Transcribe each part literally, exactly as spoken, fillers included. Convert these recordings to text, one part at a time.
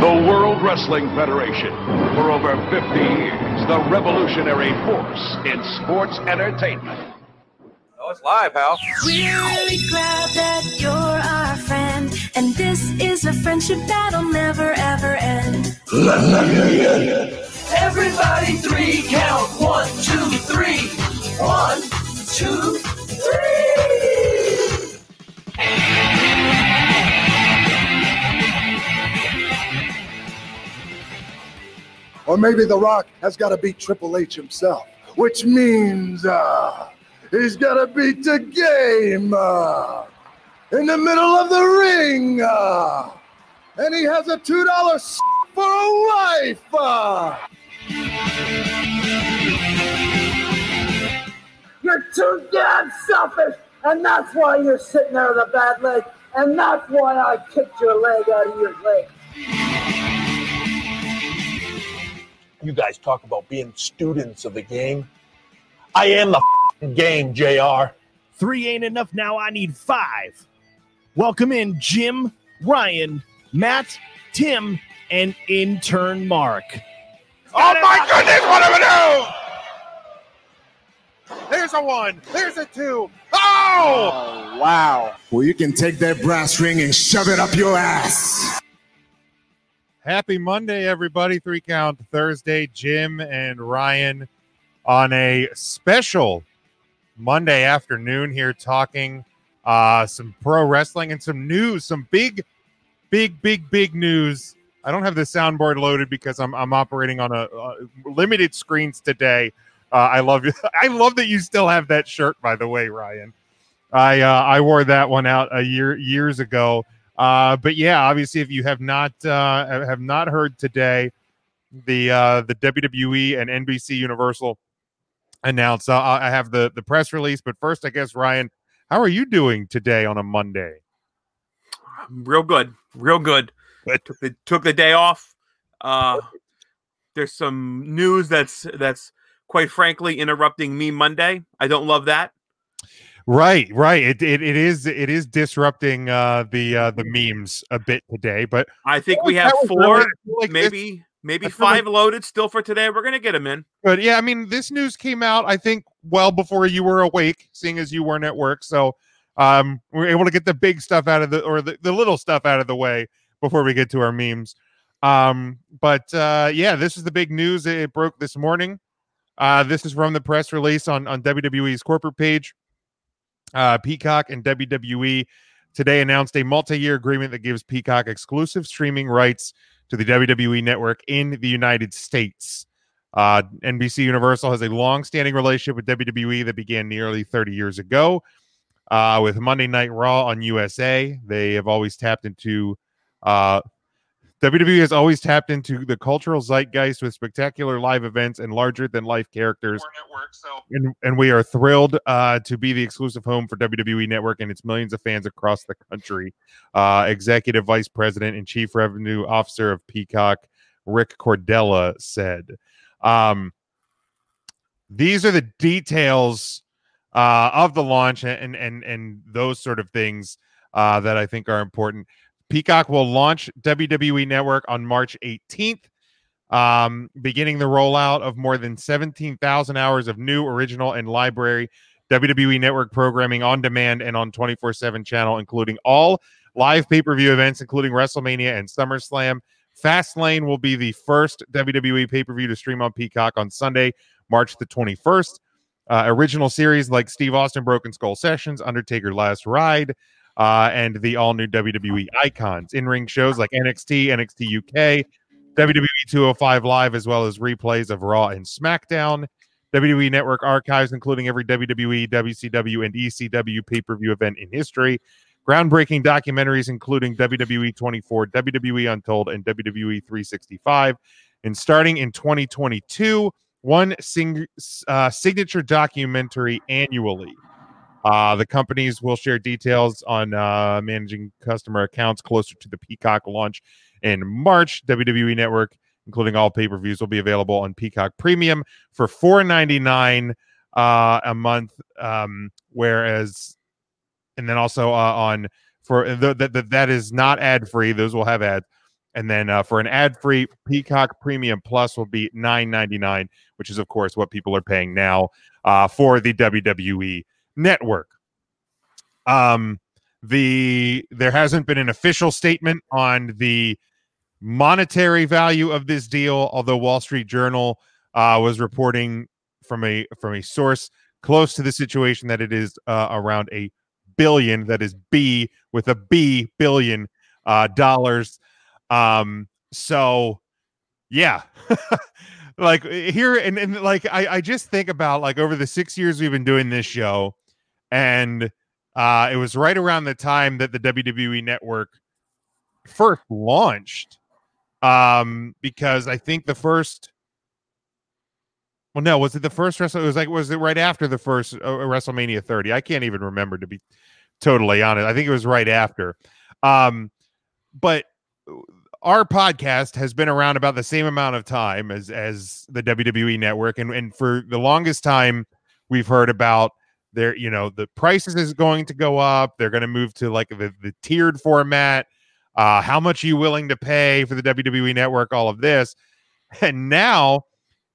The World Wrestling Federation. For over fifty years, the revolutionary force in sports entertainment. Oh, it's live, pal. We're really glad that you're our friend, and this is a friendship that'll never, ever end. Everybody three count. One, two, three. One, two, three. Or maybe The Rock has got to beat Triple H himself, which means... Uh, He's gotta beat the game uh, in the middle of the ring, uh, and he has a two dollar s- for a wife. Uh. You're too damn selfish, and that's why you're sitting there with a bad leg, and that's why I kicked your leg out of your leg. You guys talk about being students of the game. I am the game, J R. Three ain't enough now. I need five. Welcome in Jim, Ryan, Matt, Tim, and intern Mark. Got oh my up. Goodness, what do we do? There's a one. There's a two. Oh! oh! Wow. Well, you can take that brass ring and shove it up your ass. Happy Monday, everybody. Three Count Thursday. Jim and Ryan on a special Monday afternoon here, talking uh, some pro wrestling and some news, some big, big, big, big news. I don't have the soundboard loaded because I'm I'm operating on a uh, limited screens today. Uh, I love you. I love that you still have that shirt, by the way, Ryan. I uh, I wore that one out a year years ago. Uh, but yeah, obviously, if you have not uh, have not heard today, the uh, the W W E and N B C Universal announced. Uh, I have the, the press release, but first, I guess, Ryan, how are you doing today on a Monday? Real good. Real good. I took the, took the day off. Uh, there's some news that's, that's quite frankly, interrupting me Monday. I don't love that. Right, right. It it, it is it is disrupting uh, the uh, the memes a bit today, but I think we have four, like maybe... This- Maybe five like, loaded still for today. We're going to get them in. But, yeah, I mean, this news came out, I think, well before you were awake, seeing as you weren't at work. So um, we're able to get the big stuff out of the – or the, the little stuff out of the way before we get to our memes. Um, but, uh, yeah, this is the big news. It broke this morning. Uh, this is from the press release on, on W W E's corporate page. Uh, Peacock and W W E today announced a multi-year agreement that gives Peacock exclusive streaming rights to the W W E Network in the United States. Uh, N B C Universal has a long-standing relationship with W W E that began nearly thirty years ago uh, with Monday Night Raw on U S A. They have always tapped into... Uh, W W E has always tapped into the cultural zeitgeist with spectacular live events and larger-than-life characters. Network, so. and, and we are thrilled uh, to be the exclusive home for W W E Network and its millions of fans across the country. Uh, Executive Vice President and Chief Revenue Officer of Peacock, Rick Cordella, said. Um, these are the details uh, of the launch and, and, and those sort of things uh, that I think are important. Peacock will launch W W E Network on March eighteenth, um, beginning the rollout of more than seventeen thousand hours of new, original, and library W W E Network programming on demand and on twenty-four seven channel, including all live pay-per-view events, including WrestleMania and SummerSlam. Fastlane will be the first W W E pay-per-view to stream on Peacock on Sunday, March the twenty-first. Uh, original series like Steve Austin, Broken Skull Sessions, Undertaker Last Ride, Uh, and the all-new W W E icons. In-ring shows like N X T, N X T U K, W W E two oh five Live, as well as replays of Raw and SmackDown. W W E Network archives, including every W W E, W C W, and E C W pay-per-view event in history. Groundbreaking documentaries, including W W E twenty-four, W W E Untold, and W W E three sixty-five. And starting in twenty twenty-two, one sing, uh, signature documentary annually. Uh, the companies will share details on uh, managing customer accounts closer to the Peacock launch in March. W W E Network, including all pay-per-views, will be available on Peacock Premium for four dollars and ninety-nine cents uh, a month. Um, whereas, and then also uh, on for the, the, the, that is not ad-free. Those will have ads. And then uh, for an ad-free, Peacock Premium Plus will be nine dollars and ninety-nine cents, which is, of course, what people are paying now uh, for the W W E Network. Um, the there hasn't been an official statement on the monetary value of this deal, although Wall Street Journal uh, was reporting from a from a source close to the situation that it is uh, around a billion. That is B with a B billion uh, dollars. Um, so yeah, like here and, and like, I, I just think about like over the six years we've been doing this show, and, uh, it was right around the time that the W W E Network first launched, um, because I think the first, well, no, was it the first wrestle? It was like, was it right after the first uh, WrestleMania thirty? I can't even remember, to be totally honest. I think it was right after, um, but our podcast has been around about the same amount of time as, as the W W E Network. And, and for the longest time we've heard about their, you know, the prices is going to go up. They're going to move to like the, the tiered format. Uh, how much are you willing to pay for the W W E Network? All of this. And now,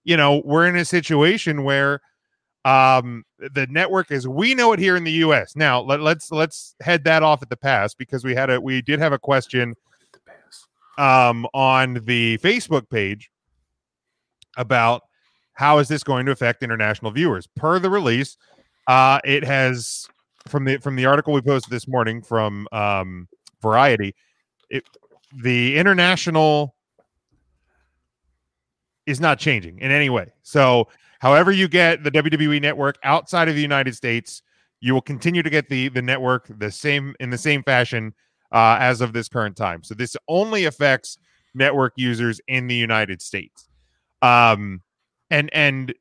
you know, we're in a situation where um, the network is, we know it here in the U S Now let, let's, let's head that off at the pass, because we had a, we did have a question Um, on the Facebook page about how is this going to affect international viewers. Per the release, uh, it has from the from the article we posted this morning from um, Variety. It, the international is not changing in any way. So, however you get the W W E Network outside of the United States, you will continue to get the the network the same in the same fashion. Uh, as of this current time. So this only affects network users in the United States. Um, and and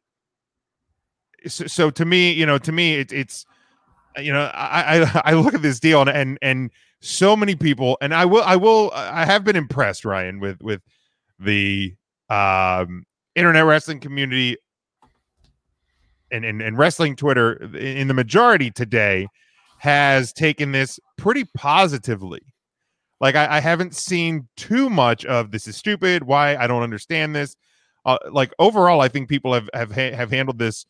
so, so to me, you know, to me, it, it's, you know, I, I I look at this deal and, and and so many people, and I will, I will, I have been impressed, Ryan, with, with the um, internet wrestling community and, and, and wrestling Twitter in the majority today has taken this pretty positively. Like I, I haven't seen too much of this is stupid. Why I don't understand this. Uh, like overall, I think people have have have handled this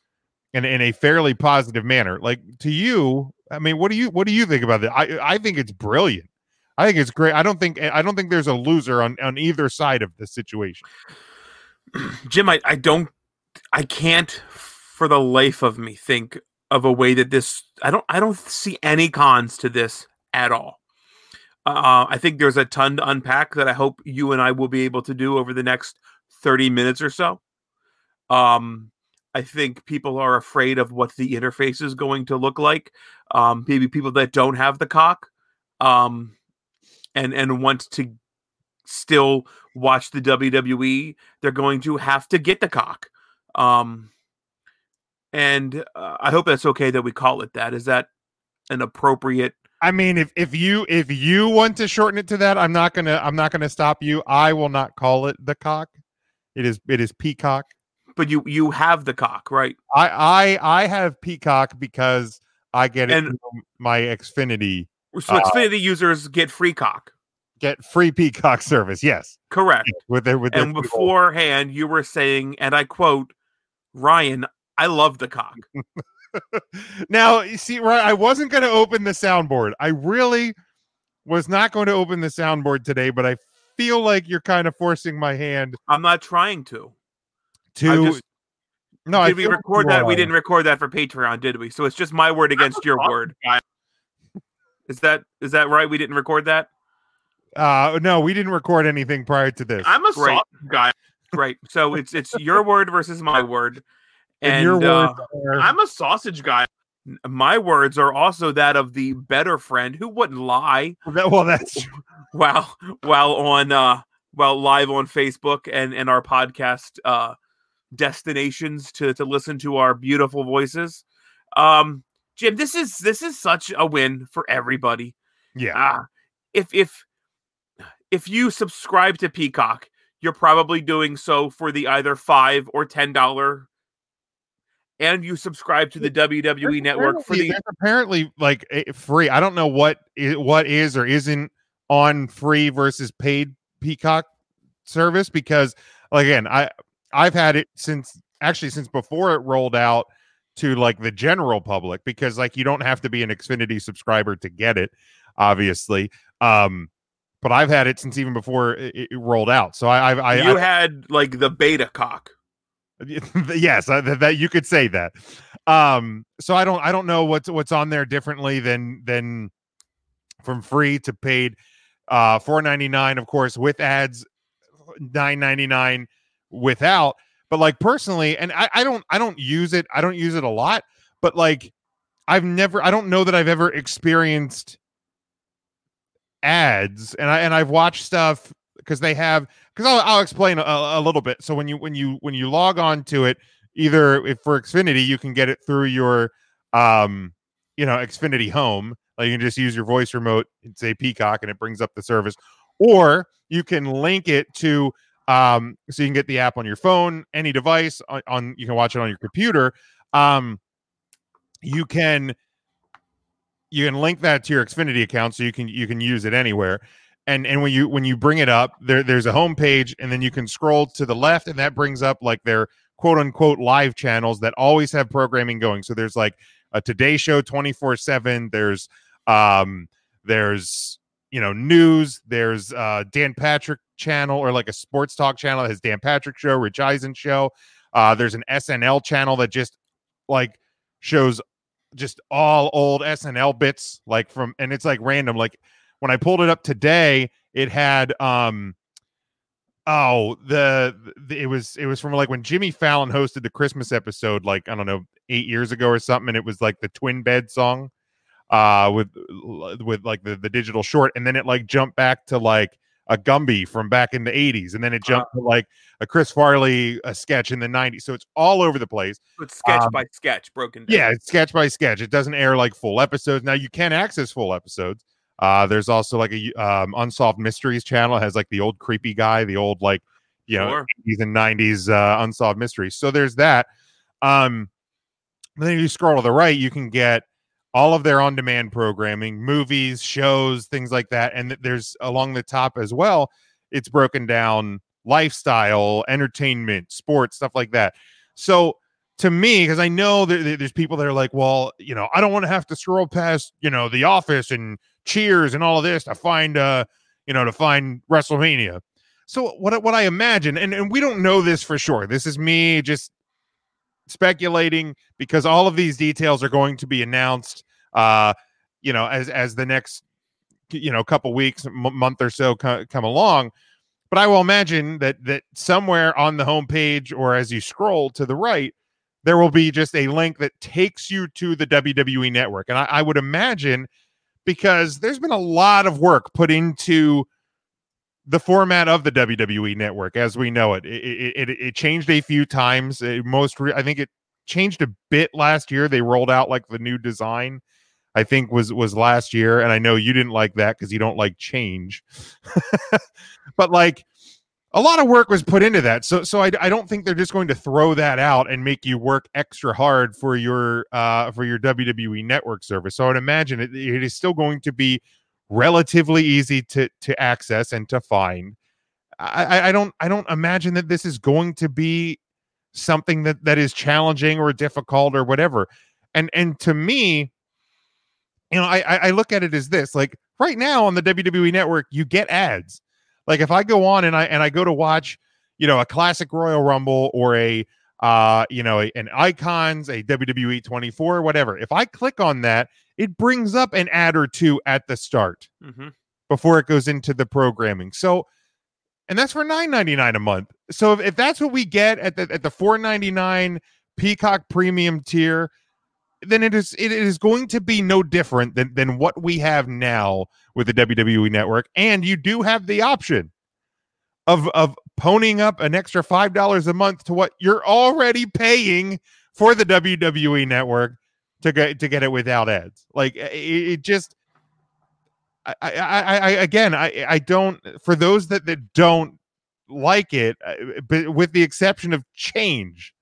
in, in a fairly positive manner. Like to you, I mean, what do you what do you think about that? I I think it's brilliant. I think it's great. I don't think I don't think there's a loser on, on either side of the situation. Jim, I, I don't I can't for the life of me think of a way that this, I don't, I don't see any cons to this at all. Uh, I think there's a ton to unpack that I hope you and I will be able to do over the next thirty minutes or so. Um, I think people are afraid of what the interface is going to look like. Um, maybe people that don't have the cock, um, and, and want to still watch the W W E, they're going to have to get the cock. Um, And uh, I hope that's okay that we call it that. Is that an appropriate? I mean, if, if you if you want to shorten it to that, I'm not gonna I'm not gonna stop you. I will not call it the cock. It is it is Peacock. But you you have the cock, right? I I, I have Peacock because I get it and from my Xfinity. So uh, Xfinity users get free cock. Get free Peacock service. Yes, correct. With their, with their and people. Beforehand, you were saying, and I quote, Ryan, I love the cock. Now, you see, right? I wasn't going to open the soundboard. I really was not going to open the soundboard today, but I feel like you're kind of forcing my hand. I'm not trying to. To just, no, did I we record that? Wrong. We didn't record that for Patreon, did we? So it's just my word against your word. Is that is that right? We didn't record that. Uh, no, we didn't record anything prior to this. I'm a Great. soft guy, right? So it's it's your word versus my word. And, and your uh, words are... I'm a sausage guy. My words are also that of the better friend who wouldn't lie. Well, that's while while on uh, well, live on Facebook and, and our podcast uh, destinations to, to listen to our beautiful voices. Um, Jim, this is this is such a win for everybody. Yeah. Uh, if if if you subscribe to Peacock, you're probably doing so for the either five or ten dollar. And you subscribe to the W W E Network for the apparently like free. I don't know what it, what is or isn't on free versus paid Peacock service, because again, I I've had it since actually since before it rolled out to like the general public, because like you don't have to be an Xfinity subscriber to get it, obviously. Um, but I've had it since even before it, it rolled out. So I, I, I you I, had like the beta cock. Yes, I, that you could say that. Um, so I don't, I don't know what's what's on there differently than than from free to paid. Uh, four ninety-nine, of course, with ads. nine ninety-nine without. But like personally, and I, I don't, I don't use it. I don't use it a lot. But like, I've never, I don't know that I've ever experienced ads, and I and I've watched stuff. Because they have, because I'll, I'll explain a, a little bit. So when you when you when you log on to it, either if for Xfinity, you can get it through your, um, you know, Xfinity Home. Like you can just use your voice remote and say Peacock, and it brings up the service. Or you can link it to, um, so you can get the app on your phone, any device. On, on you can watch it on your computer. Um, you can you can link that to your Xfinity account, so you can you can use it anywhere. And and when you when you bring it up, there there's a home page, and then you can scroll to the left, and that brings up like their quote unquote live channels that always have programming going. So there's like a Today Show twenty-four seven. There's um there's you know news. There's uh, Dan Patrick channel, or like a sports talk channel that has Dan Patrick show, Rich Eisen show. Uh, there's an S N L channel that just like shows just all old S N L bits, like from, and it's like random like. When I pulled it up today, it had um, oh the, the it was it was from like when Jimmy Fallon hosted the Christmas episode, like I don't know eight years ago or something, and it was like the Twin Bed song, uh, with with like the, the digital short, and then it like jumped back to like a Gumby from back in the eighties, and then it jumped uh, to like a Chris Farley a sketch in the nineties. So it's all over the place. It's sketch um, by sketch, broken down. Yeah, it's sketch by sketch. It doesn't air like full episodes. Now you can access full episodes. Uh, there's also like a um, Unsolved Mysteries channel. It has like the old creepy guy, the old like, you know, sure. eighties and nineties uh, Unsolved Mysteries. So there's that. Um, then you scroll to the right, you can get all of their on-demand programming, movies, shows, things like that. And th- there's along the top as well, it's broken down lifestyle, entertainment, sports, stuff like that. So to me, because I know there, there's people that are like, well, you know, I don't want to have to scroll past, you know, The Office and Cheers and all of this to find uh you know to find WrestleMania. So what what I imagine, and, and we don't know this for sure, this is me just speculating, because all of these details are going to be announced uh you know as as the next you know couple weeks m- month or so co- come along. But I will imagine that that somewhere on the homepage, or as you scroll to the right, there will be just a link that takes you to the W W E Network. And I, I would imagine, because there's been a lot of work put into the format of the W W E Network as we know it. It, it, it changed a few times. It most, re- I think it changed a bit last year. They rolled out like the new design, I think was was last year. And I know you didn't like that because you don't like change. But like a lot of work was put into that. So so I, I don't think they're just going to throw that out and make you work extra hard for your uh, for your W W E Network service. So I would imagine it, it is still going to be relatively easy to to access and to find. I, I don't I don't imagine that this is going to be something that, that is challenging or difficult or whatever. And and to me, you know, I I look at it as this: like right now on the W W E Network, you get ads. Like if I go on and I and I go to watch, you know, a classic Royal Rumble or a, uh, you know, a, an Icons, a W W E twenty-four, whatever. If I click on that, it brings up an ad or two at the start mm-hmm. before it goes into the programming. So, and that's for nine ninety-nine a month. So if, if that's what we get at the at the four ninety-nine Peacock Premium tier, then it is it is going to be no different than, than what we have now with the W W E Network. And you do have the option of of ponying up an extra five dollars a month to what you're already paying for the W W E Network to get to get it without ads. Like it, it just, I, I, I, I again, I, I don't. For those that, that don't like it, but with the exception of Change,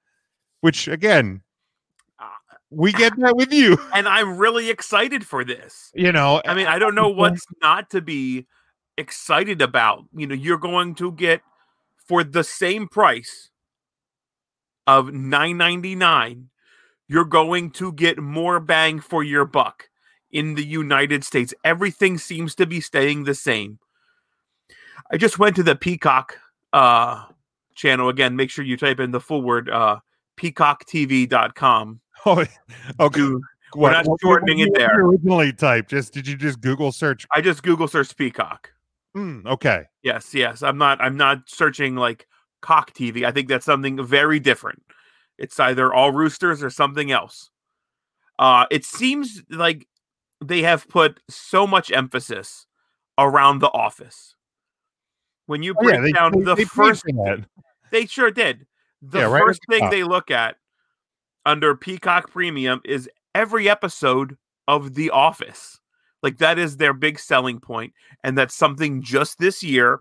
which again, we get that with you. And I'm really excited for this. You know, I mean, I don't know what's not to be excited about. You know, you're going to get for the same price of nine ninety-nine, you're going to get more bang for your buck in the United States. Everything seems to be staying the same. I just went to the Peacock uh, channel again. Make sure you type in the full word uh, peacock t v dot com. Oh, okay. Dude, we're what, not shortening what, what, what it there. Originally typed. Just did you just Google search? I just Google search Peacock. Mm, okay. Yes, yes. I'm not. I'm not searching like Cock T V. I think that's something very different. It's either All Roosters or something else. Uh, it seems like they have put so much emphasis around The Office. When you break oh, yeah, they, down they, the they first, they sure did. The yeah, first right thing the they look at under Peacock Premium is every episode of The Office. Like that is their big selling point, and that's something just this year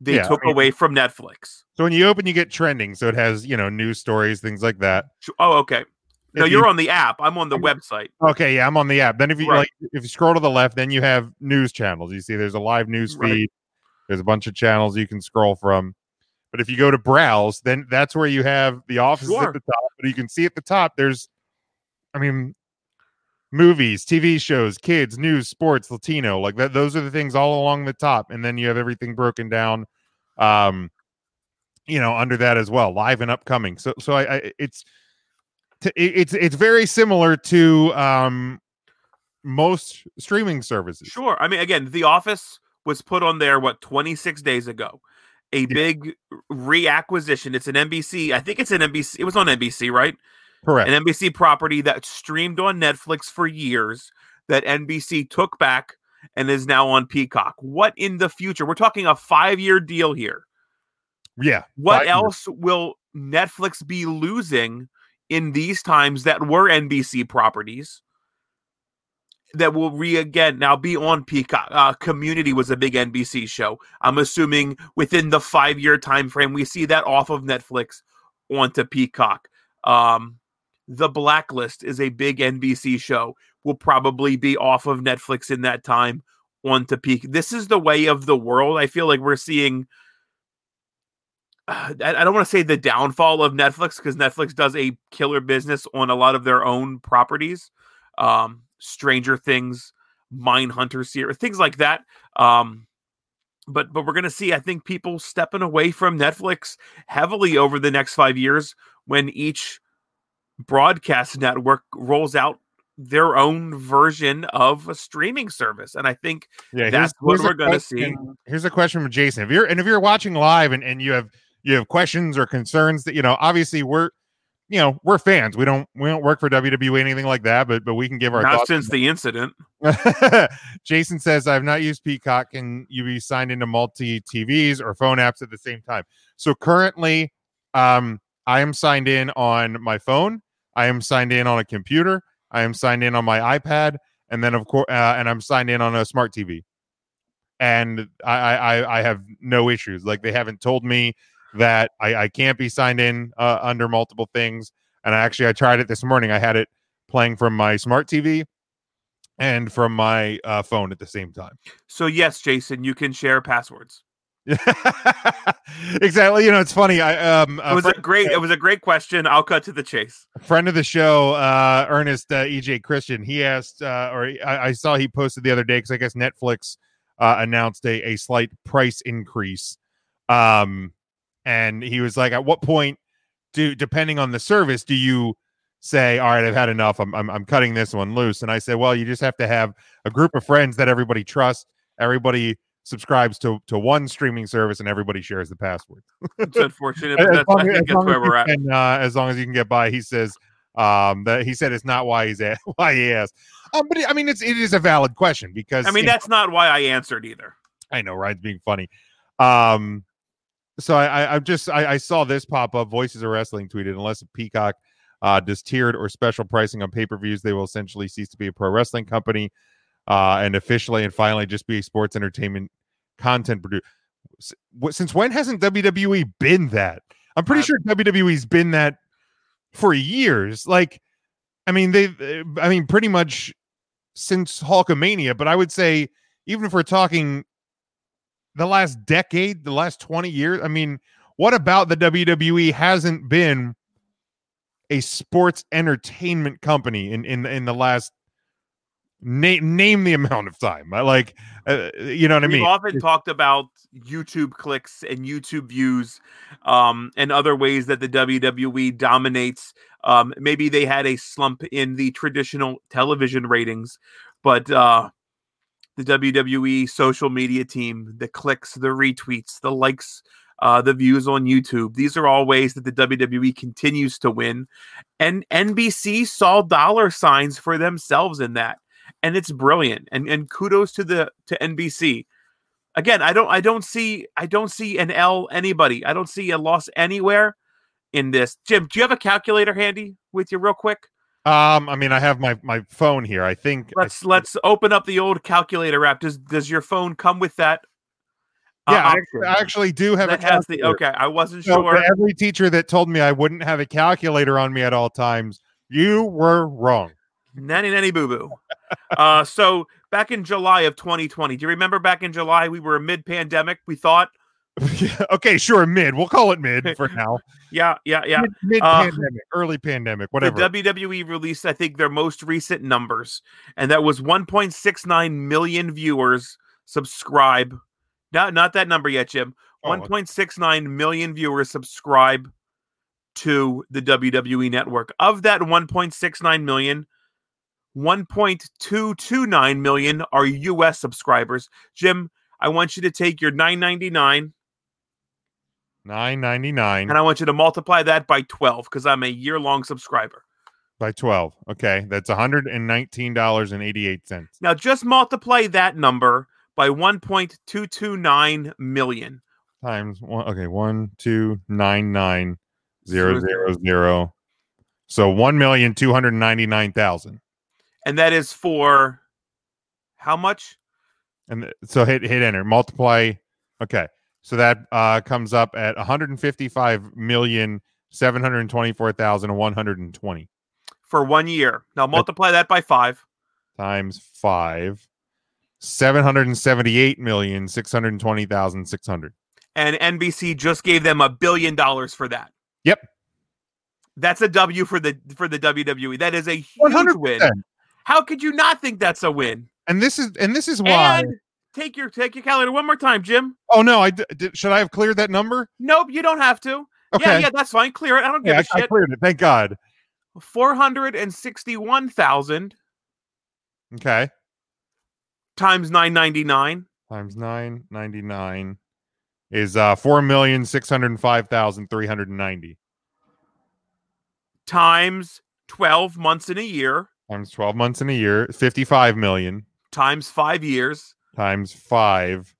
they yeah, took I mean, away from Netflix. So when you open, you get trending. So it has, you know, news stories, things like that. Oh, okay. No, if you're you, on the app. I'm on the website. Okay, yeah, I'm on the app. Then if you right. like, if you scroll to the left, then you have news channels. You see, there's a live news feed. Right. There's a bunch of channels you can scroll from. But if you go to browse, then that's where you have The Office sure. at the top. But you can see at the top, there's, I mean, movies, T V shows, kids, news, sports, Latino. Like that, those are the things all along the top. And then you have everything broken down, um, you know, under that as well, live and upcoming. So, so I, I it's, to, it's, it's very similar to um, most streaming services. Sure. I mean, again, The Office was put on there, what, twenty-six days ago. A big reacquisition. It's an N B C. I think it's an N B C. It was on N B C, right? Correct. An N B C property that streamed on Netflix for years that N B C took back and is now on Peacock. What in the future? We're talking a five-year deal here. Yeah. What else years. will Netflix be losing in these times that were N B C properties that will re again now be on Peacock? Uh, Community was a big N B C show. I'm assuming within the five year time frame, we see that off of Netflix onto Peacock. Um, the Blacklist is a big N B C show. Will probably be off of Netflix in that time onto Peacock. This is the way of the world. I feel like we're seeing. Uh, I don't want to say the downfall of Netflix because Netflix does a killer business on a lot of their own properties. Um, Stranger Things, Mindhunter series, things like that. Um, but but we're going to see, I think, people stepping away from Netflix heavily over the next five years when each broadcast network rolls out their own version of a streaming service. And I think yeah, that's what we're going to see. Here's a question from Jason. If you're and if you're watching live and, and you have you have questions or concerns that, you know, obviously we're You know, we're fans. We don't we don't work for W W E, anything like that, but but we can give our not thoughts. Since the incident. Jason says, I've not used Peacock. Can you be signed into multi T Vs or phone apps at the same time? So currently, um, I am signed in on my phone. I am signed in on a computer. I am signed in on my iPad, and then of course, uh, and I'm signed in on a smart T V. And I, I I have no issues. Like they haven't told me that I, I can't be signed in uh, under multiple things. And I actually, I tried it this morning. I had it playing from my smart T V and from my uh, phone at the same time. So yes, Jason, you can share passwords. Exactly. You know, it's funny. I, um, it was a, a great, it was a great question. I'll cut to the chase. A friend of the show, uh, Ernest uh, E J Christian, he asked, uh, or I, I saw he posted the other day, cause I guess Netflix uh, announced a, a slight price increase. Um, And he was like, at what point do, depending on the service, do you say, all right, I've had enough. I'm, I'm I'm cutting this one loose. And I said, well, you just have to have a group of friends that everybody trusts. Everybody subscribes to, to one streaming service and everybody shares the password. It's unfortunate, but that's, I think as that's where we're at. Can, uh, as long as you can get by, he says, um, that he said, it's not why he's at, why he asked. Um, but it, I mean, it's, it is a valid question because I mean, that's know, not why I answered either. I know, right? It's being funny. Um, So I, I just I, I saw this pop up. Voices of Wrestling tweeted, unless Peacock uh, does tiered or special pricing on pay-per-views, they will essentially cease to be a pro wrestling company uh, and officially and finally just be a sports entertainment content producer. Since when hasn't W W E been that? I'm pretty sure W W E's been that for years. Like, I mean, they, I mean, pretty much since Hulkamania. But I would say, even if we're talking the last decade, the last twenty years, I mean, what about the W W E hasn't been a sports entertainment company in in in the last name name the amount of time? I like, uh, you know what We've I mean. We've often talked about YouTube clicks and YouTube views, um, and other ways that the W W E dominates. Um, maybe they had a slump in the traditional television ratings, but uh, the W W E social media team, the clicks, the retweets, the likes, uh, the views on YouTube, these are all ways that the W W E continues to win. And N B C saw dollar signs for themselves in that. And it's brilliant. And and kudos to the to N B C. Again, I don't I don't see I don't see an L anybody. I don't see a loss anywhere in this. Jim, do you have a calculator handy with you real quick? Um, I mean, I have my, my phone here. I think let's I, let's open up the old calculator app. Does does your phone come with that? Yeah, uh, I actually do have that a calculator. Has the, okay, I wasn't so sure. Every teacher that told me I wouldn't have a calculator on me at all times, you were wrong. Nanny nanny boo boo. uh, so back in July of twenty twenty, do you remember back in July we were mid pandemic? We thought, okay, sure, mid. We'll call it mid for now. yeah, yeah, yeah. Mid pandemic, uh, early pandemic, whatever. The W W E released, I think, their most recent numbers, and that was one point six nine million viewers subscribe. Not not that number yet, Jim. Oh, one point six nine million viewers subscribe to the W W E Network. Of that one point six nine million. one point two two nine million are U S subscribers. Jim, I want you to take your nine ninety-nine. nine ninety-nine. And I want you to multiply that by twelve because I'm a year-long subscriber. By twelve. Okay. That's one hundred nineteen dollars and eighty-eight cents. Now just multiply that number by one point two two nine million. Times one. Okay. one two nine nine zero zero zero. So one million two hundred ninety-nine thousand. And that is for how much? And so hit hit enter, multiply. Okay, so that uh, comes up at one hundred and fifty-five million seven hundred twenty-four thousand one hundred and twenty for one year. Now multiply that, that by five times five, seven hundred and seventy-eight million six hundred twenty thousand six hundred. And N B C just gave them a billion dollars for that. Yep, that's a W for the for the W W E. That is a huge one hundred percent win. How could you not think that's a win? And this is and this is why. And take your take your calendar one more time, Jim. Oh no, I did, should I have cleared that number? Nope, you don't have to. Okay. Yeah, yeah, that's fine. Clear it. I don't give yeah, a I, shit. I cleared it. Thank God. Four hundred and sixty-one thousand. Okay. Times nine ninety-nine. Times nine ninety-nine is uh, four million six hundred five thousand three hundred ninety. Times twelve months in a year. Times twelve months in a year, fifty-five million. Times five years. Times five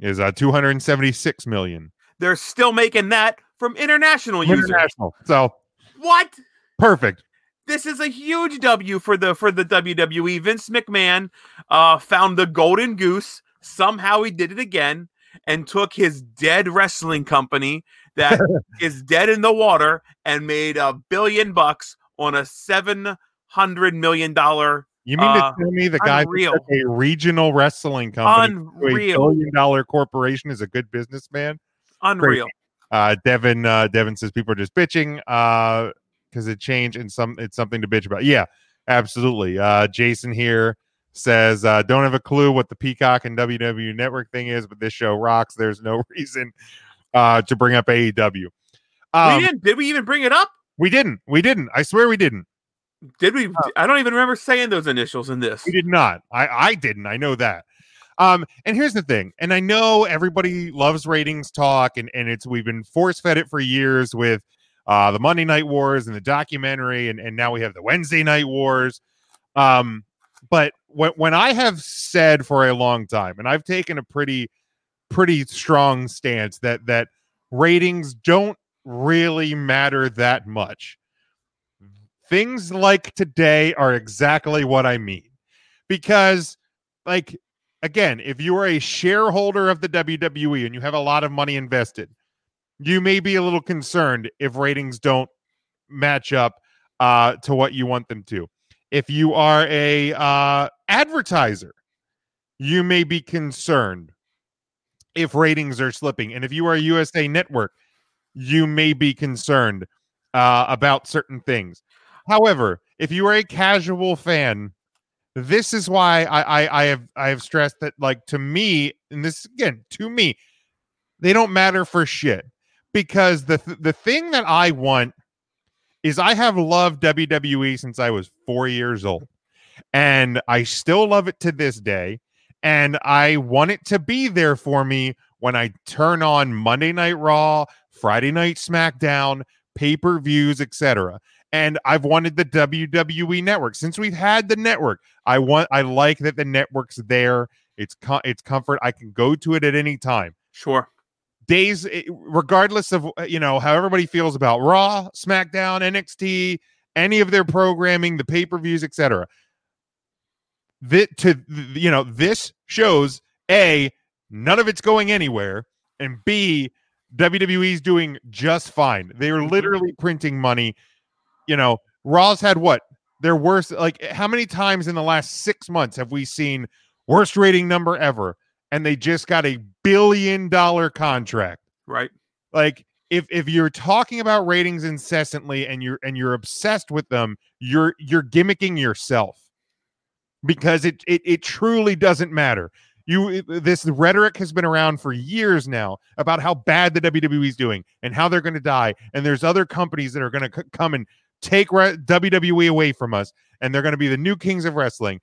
is uh, two hundred seventy-six million. They're still making that from international users. International. So what? Perfect. This is a huge W for the for the W W E. Vince McMahon uh, found the golden goose. Somehow he did it again and took his dead wrestling company that is dead in the water and made a billion bucks on a seven. Hundred million dollar. You mean uh, to tell me the guy who took a regional wrestling company, unreal. A billion dollar corporation, is a good businessman? Unreal. Crazy. Uh, Devin, uh, Devin says people are just bitching because uh, it changed and some it's something to bitch about. Yeah, absolutely. Uh, Jason here says uh, don't have a clue what the Peacock and W W E Network thing is, but this show rocks. There's no reason uh, to bring up A E W. Um, we didn't. Did we even bring it up? We didn't. We didn't. I swear we didn't. Did we? I don't even remember saying those initials in this. We did not. I, I didn't. I know that. Um, and here's the thing. And I know everybody loves ratings talk, and, and it's we've been force fed it for years with uh, the Monday Night Wars and the documentary, and, and now we have the Wednesday Night Wars. Um, but when when I have said for a long time, and I've taken a pretty pretty strong stance that that ratings don't really matter that much. Things like today are exactly what I mean. Because, like, again, if you are a shareholder of the W W E and you have a lot of money invested, you may be a little concerned if ratings don't match up uh, to what you want them to. If you are a uh, advertiser, you may be concerned if ratings are slipping. And if you are a U S A Network, you may be concerned uh, about certain things. However, if you are a casual fan, this is why I, I, I have I have stressed that, like, to me, and this again, to me, they don't matter for shit. Because the th- the thing that I want is, I have loved W W E since I was four years old. And I still love it to this day. And I want it to be there for me when I turn on Monday Night Raw, Friday Night SmackDown, pay-per-views, et cetera. And I've wanted the W W E Network since we've had the network. I want, I like that the network's there. It's com- it's comfort. I can go to it at any time. Sure. Days, regardless of, you know, how everybody feels about Raw, SmackDown, N X T, any of their programming, the pay-per-views, et cetera. That, to, you know, this shows, A, none of it's going anywhere, and B, W W E's doing just fine. They're literally printing money. You know, Raw's had what? Their worst, like, how many times in the last six months have we seen worst rating number ever? And they just got a billion dollar contract, right? Like, if if you're talking about ratings incessantly and you're and you're obsessed with them, you're you're gimmicking yourself, because it it it truly doesn't matter. You it, this rhetoric has been around for years now about how bad the W W E is doing and how they're going to die, and there's other companies that are going to c- come and take re- W W E away from us, and they're going to be the new kings of wrestling.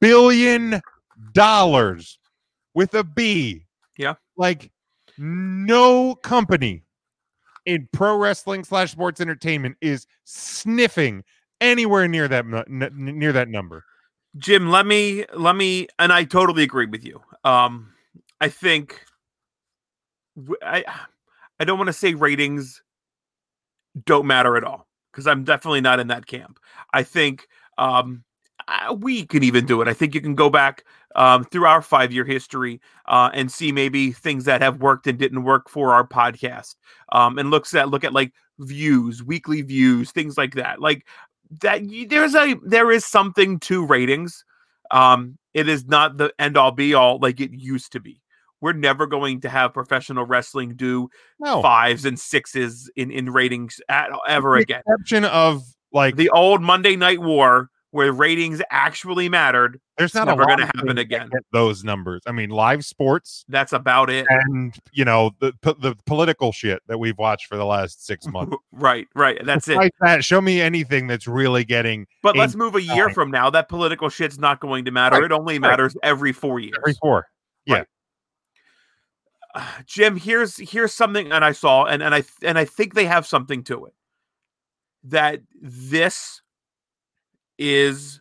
Billion dollars with a B. Yeah. Like, no company in pro wrestling slash sports entertainment is sniffing anywhere near that n- near that number. Jim, let me let me and I totally agree with you. Um I think I I don't want to say ratings don't matter at all, because I'm definitely not in that camp. I think um we can even do it. I think you can go back um, through our five-year history uh, and see maybe things that have worked and didn't work for our podcast, um, and looks at look at like views, weekly views, things like that. Like that, there's a there is something to ratings. Um, it is not the end-all, be-all like it used to be. We're never going to have professional wrestling do no. fives and sixes in in ratings at ever again. The exception of like the old Monday Night War, where ratings actually mattered. There's not ever going to happen again. Those numbers. I mean, live sports. That's about it. And, you know, the the political shit that we've watched for the last six months. right, right. That's Despite it. That, show me anything that's really getting. But let's move a year from now. That political shit's not going to matter. Right. It only matters right. every four years. Every four. Yeah. Right. Uh, Jim, here's here's something that I saw, and and I and I think they have something to it. That this is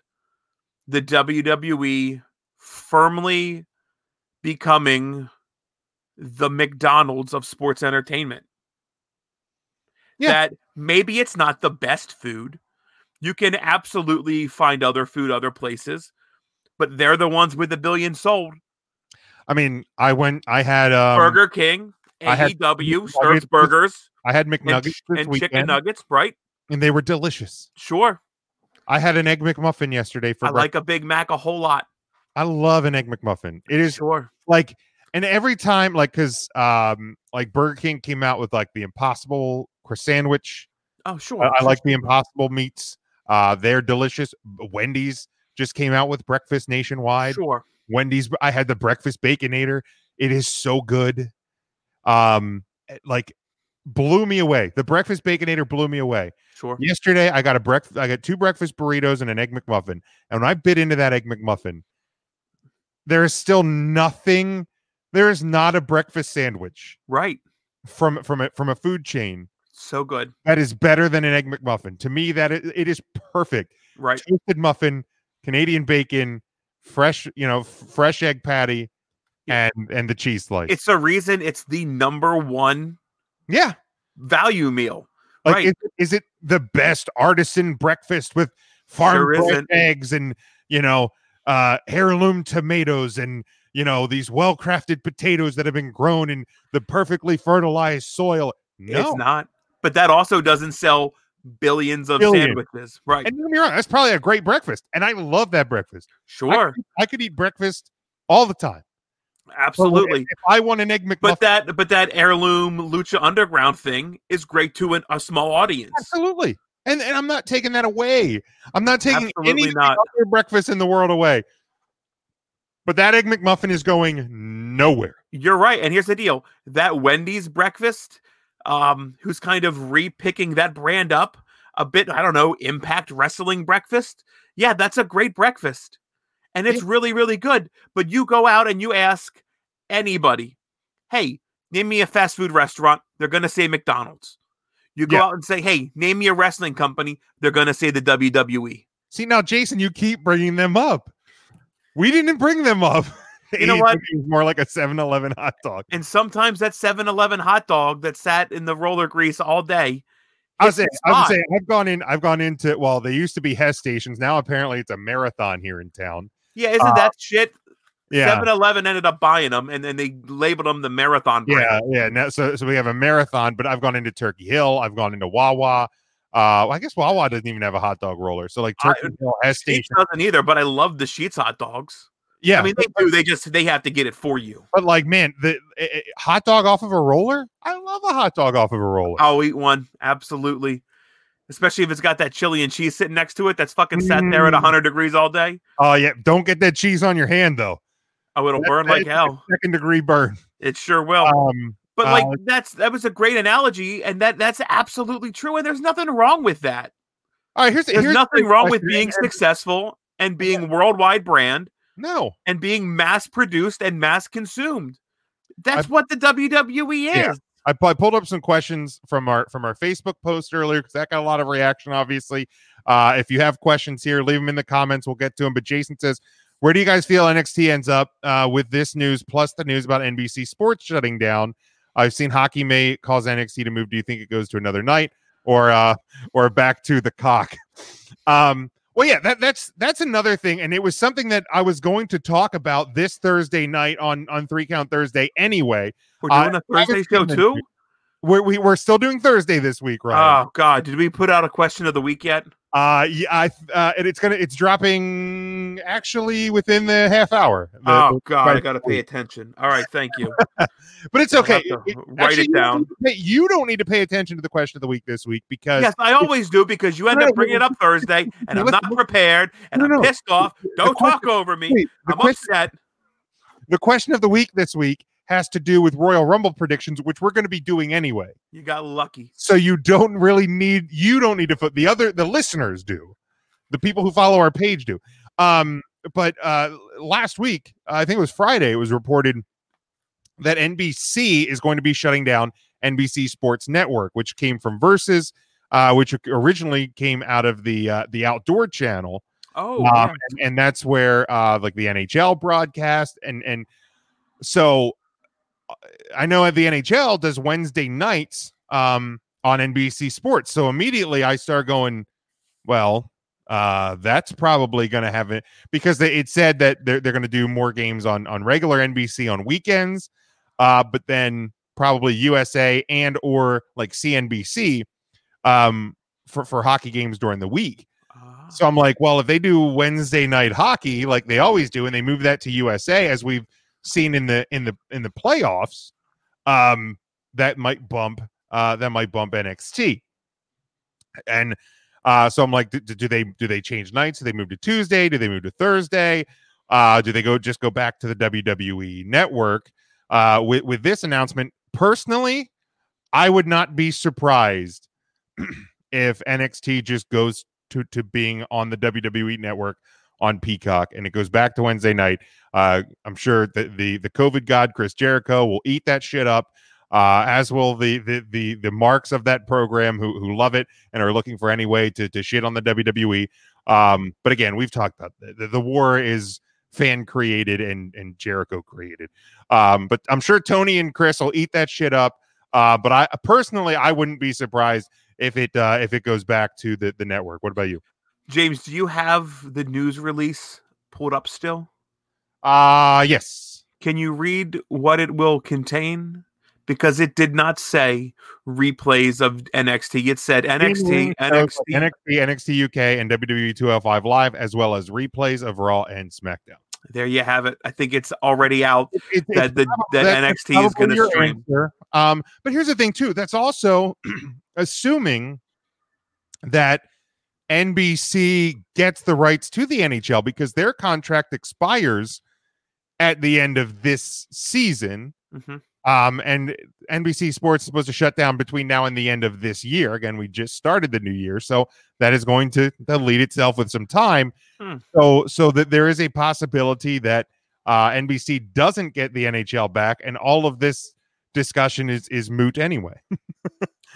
the W W E firmly becoming the McDonald's of sports entertainment? Yeah. That maybe it's not the best food. You can absolutely find other food other places, but they're the ones with a billion sold. I mean, I went, I had um, Burger King, A E W, Stearns Burgers. I had McNuggets and, and chicken nuggets, right? And they were delicious. Sure. I had an Egg McMuffin yesterday for I breakfast. Like a Big Mac a whole lot. I love an Egg McMuffin. It is sure. like, and every time, like, because um, like Burger King came out with like the Impossible Sandwich. Oh, sure. Uh, sure. I like the Impossible meats. Uh, they're delicious. Wendy's just came out with breakfast nationwide. Sure. Wendy's. I had the Breakfast Baconator. It is so good. Um, like. Blew me away. The Breakfast Baconator blew me away. Sure. Yesterday, I got a breakfast. I got two breakfast burritos and an Egg McMuffin. And when I bit into that Egg McMuffin, there is still nothing. There is not a breakfast sandwich, right? From from a, from a food chain, so good, that is better than an Egg McMuffin. To me, that it, it is perfect. Right. Toasted muffin, Canadian bacon, fresh you know f- fresh egg patty. yeah. and and the cheese slice. It's the reason it's the number one yeah value meal. Like, right? Is, is it the best artisan breakfast with farm sure eggs and you know uh, heirloom tomatoes and you know these well-crafted potatoes that have been grown in the perfectly fertilized soil? No, it's not. But that also doesn't sell billions of Billion. sandwiches, right? And don't get me wrong, that's probably a great breakfast, and I love that breakfast. Sure, I could, I could eat breakfast all the time. Absolutely. If I want an egg McMuffin, but that but that heirloom Lucha Underground thing is great to an, a small audience. Absolutely, and and I'm not taking that away. I'm not taking Absolutely any not. other breakfast in the world away. But that egg McMuffin is going nowhere. You're right, and here's the deal: that Wendy's breakfast. Um, who's kind of repicking that brand up a bit. I don't know, Impact Wrestling breakfast. Yeah, that's a great breakfast. And it's yeah. really, really good. But you go out and you ask anybody, hey, name me a fast food restaurant. They're going to say McDonald's. You go yeah. out and say, hey, name me a wrestling company. They're going to say the W W E. See, now, Jason, you keep bringing them up. We didn't bring them up. You know what? It's more like a seven eleven hot dog. And sometimes that seven eleven hot dog that sat in the roller grease all day. I was saying, I've gone in, I've gone into, well, they used to be Hess stations. Now apparently it's a Marathon here in town. Yeah, isn't uh, that shit? Yeah. seven eleven ended up buying them, and then they labeled them the Marathon brand. Yeah, yeah. Now, so, so we have a Marathon, but I've gone into Turkey Hill. I've gone into Wawa. Uh, I guess Wawa doesn't even have a hot dog roller. So like Turkey I, Hill, Hess station. Doesn't either, but I love the Sheetz hot dogs. Yeah, I mean, they do. They just they have to get it for you. But like, man, the it, it, hot dog off of a roller. I love a hot dog off of a roller. I'll eat one. Absolutely. Especially if it's got that chili and cheese sitting next to it. That's fucking sat there at one hundred degrees all day. Oh, uh, yeah. Don't get that cheese on your hand, though. Oh, it'll that, burn that like hell. Second degree burn. It sure will. Um, but like, uh, that's that was a great analogy. And that that's absolutely true. And there's nothing wrong with that. All right, here's, there's here's nothing wrong with being successful and being yeah. worldwide brand. No. And being mass-produced and mass-consumed. That's I, what the W W E is. Yeah. I, I pulled up some questions from our from our Facebook post earlier because that got a lot of reaction, obviously. Uh, if you have questions here, leave them in the comments. We'll get to them. But Jason says, where do you guys feel N X T ends up uh, with this news, plus the news about N B C Sports shutting down? I've seen hockey may cause N X T to move. Do you think it goes to another night or uh, or back to the cock? Um Well, yeah, that, that's that's another thing, and it was something that I was going to talk about this Thursday night on, on Three Count Thursday anyway. We're doing uh, a Thursday show, too? We're, we, we're still doing Thursday this week, right? Oh, God. Did we put out a question of the week yet? Uh, yeah, I, uh, and it's gonna it's dropping, actually, within the half hour. The, oh, the, God, right I got to pay attention. All right, thank you. But it's okay. It, write actually, it down. You don't, pay, you don't need to pay attention to the question of the week this week because... Yes, I always do because you end up bringing it up Thursday, and I'm not prepared, and no, no. I'm pissed off. Don't question, talk over me. Wait, I'm question, upset. The question of the week this week has to do with Royal Rumble predictions, which we're going to be doing anyway. You got lucky. So you don't really need, you don't need to put the other, the listeners do. The people who follow our page do. Um, but uh, last week, I think it was Friday, it was reported that N B C is going to be shutting down N B C Sports Network, which came from Versus, uh, which originally came out of the, uh, the Outdoor Channel. Oh, um, yeah. and, and that's where uh, like the N H L broadcast. And, and so, I know the N H L does Wednesday nights um, on N B C Sports. So immediately I start going, well, uh, that's probably going to have it because they, it said that they're, they're going to do more games on, on regular N B C on weekends, uh, but then probably U S A and or like C N B C um, for, for hockey games during the week. Uh-huh. So I'm like, well, if they do Wednesday night hockey like they always do and they move that to U S A as we've seen in the in the in the playoffs, um, that might bump uh, that might bump N X T, and uh, so I'm like, do, do they do they change nights? Do they move to Tuesday? Do they move to Thursday? Uh, do they go just go back to the W W E Network? Uh, with with this announcement, personally, I would not be surprised if N X T just goes to to being on the W W E Network on Peacock, and it goes back to Wednesday night. Uh, I'm sure that the the COVID god Chris Jericho will eat that shit up, uh, as will the the the the marks of that program who who love it and are looking for any way to to shit on the W W E. Um, but again, we've talked about the, the, the war is fan created and and Jericho created. Um, but I'm sure Tony and Chris will eat that shit up. Uh, but I personally, I wouldn't be surprised if it uh, if it goes back to the, the network. What about you, James? Do you have the news release pulled up still? Uh, yes. Can you read what it will contain? Because it did not say replays of N X T. It said N X T, N X T, N X T, N X T U K, and W W E two oh five Live, as well as replays of Raw and SmackDown. There you have it. I think it's already out it, it, that the probably, that N X T is going to stream. Answer. Um, but here's the thing, too. That's also assuming that N B C gets the rights to the N H L, because their contract expires at the end of this season. Mm-hmm. Um, and N B C Sports is supposed to shut down between now and the end of this year. Again, we just started the new year, so that is going to lead itself with some time. Hmm. So, so that there is a possibility that uh, N B C doesn't get the N H L back, and all of this discussion is is moot anyway.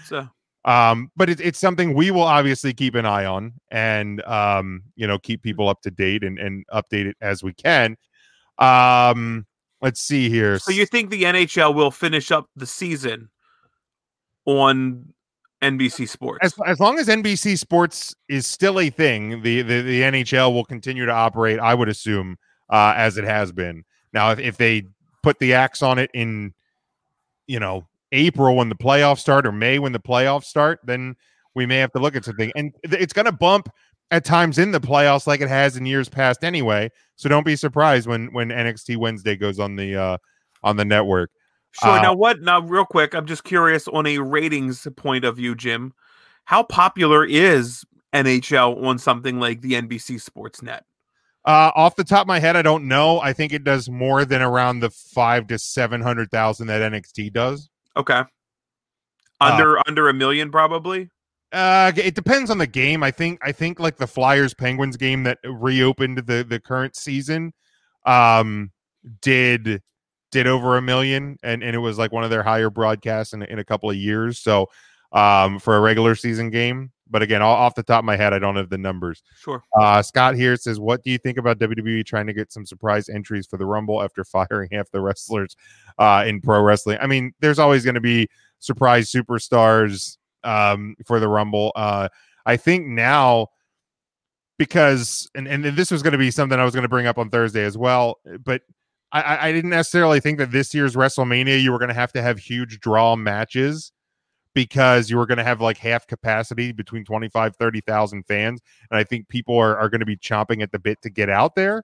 so, um, but it's it's something we will obviously keep an eye on, and um, you know, keep people up to date and and update it as we can. Um. Let's see here. So you think the N H L will finish up the season on N B C Sports? As, as long as N B C Sports is still a thing, the, the, the N H L will continue to operate, I would assume, uh, as it has been. Now, if, if they put the axe on it in, you know, April when the playoffs start, or May when the playoffs start, then we may have to look at something. And it's going to bump at times in the playoffs like it has in years past anyway. So don't be surprised when, when N X T Wednesday goes on the, uh, on the network. Sure. Uh, now what, now real quick, I'm just curious on a ratings point of view, Jim, how popular is N H L on something like the N B C Sports Net? Uh, off the top of my head, I don't know. I think it does more than around the five to seven hundred thousand that N X T does. Okay. Under, uh, under a million, probably. Uh, it depends on the game. I think I think like the Flyers Penguins game that reopened the, the current season, um, did did over a million, and, and it was like one of their higher broadcasts in in a couple of years. So, um, for a regular season game. But again, all, off the top of my head, I don't have the numbers. Sure. Uh, Scott here says, "What do you think about W W E trying to get some surprise entries for the Rumble after firing half the wrestlers, uh, in pro wrestling?" I mean, there's always going to be surprise superstars um for the Rumble. uh I think now, because and and this was going to be something I was going to bring up on Thursday as well, but I, I didn't necessarily think that this year's WrestleMania you were going to have to have huge draw matches, because you were going to have like half capacity between twenty-five, thirty thousand fans, and I think people are, are going to be chomping at the bit to get out there.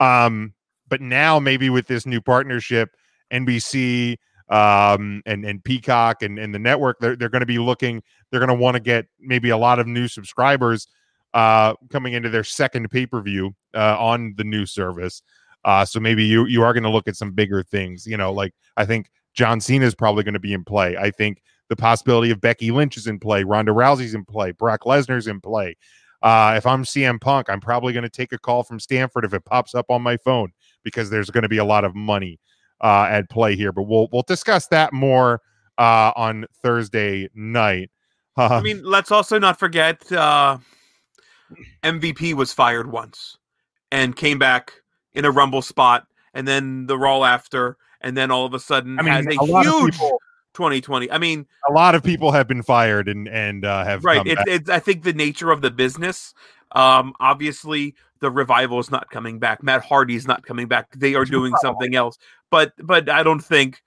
Um but now maybe with this new partnership, N B C um and and Peacock and and the network, they're, they're going to be looking, they're going to want to get maybe a lot of new subscribers uh coming into their second pay-per-view uh on the new service, uh so maybe you you are going to look at some bigger things, you know, like I think John Cena is probably going to be in play. I think the possibility of Becky Lynch is in play, Ronda Rousey's in play, Brock Lesnar's in play. Uh if I'm C M Punk, I'm probably going to take a call from Stanford if it pops up on my phone, because there's going to be a lot of money Uh, at play here, but we'll we'll discuss that more uh, on Thursday night. Uh, I mean, let's also not forget uh, M V P was fired once and came back in a Rumble spot, and then the Raw after, and then all of a sudden, I mean, has a, a huge people, twenty twenty. I mean, a lot of people have been fired and and uh, have right. Come it, back. It, I think the nature of the business, um, obviously. The Revival is not coming back. Matt Hardy is not coming back. They are doing something else. But but I don't think,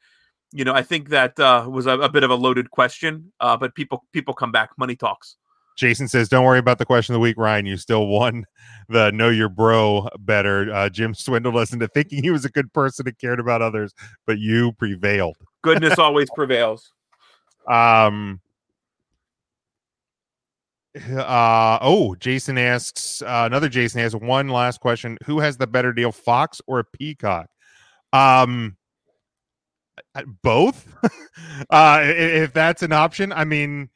you know, I think that uh, was a, a bit of a loaded question. Uh, but people people come back. Money talks. Jason says, don't worry about the question of the week, Ryan. You still won the Know Your Bro better. Uh, Jim swindled us into thinking he was a good person and cared about others, but you prevailed. Goodness always prevails. Um. Uh oh, Jason asks uh, another Jason has one last question. Who has the better deal, Fox or Peacock? Um, both. uh, if that's an option, I mean,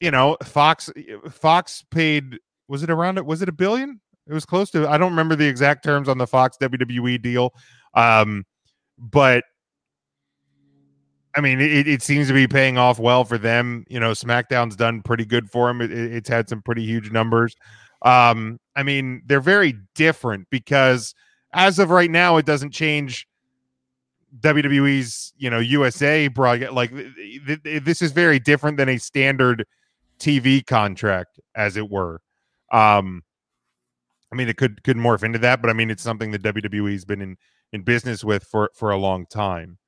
you know, Fox Fox paid, was it around it? Was it a billion? It was close to. I don't remember the exact terms on the Fox W W E deal, um, but. I mean, it, it seems to be paying off well for them. You know, SmackDown's done pretty good for them. It, it's had some pretty huge numbers. Um, I mean, they're very different because as of right now, it doesn't change W W E's, you know, U S A broadcast. Like th- th- this is very different than a standard T V contract, as it were. Um, I mean, it could could morph into that, but I mean, it's something that W W E's been in, in business with for, for a long time.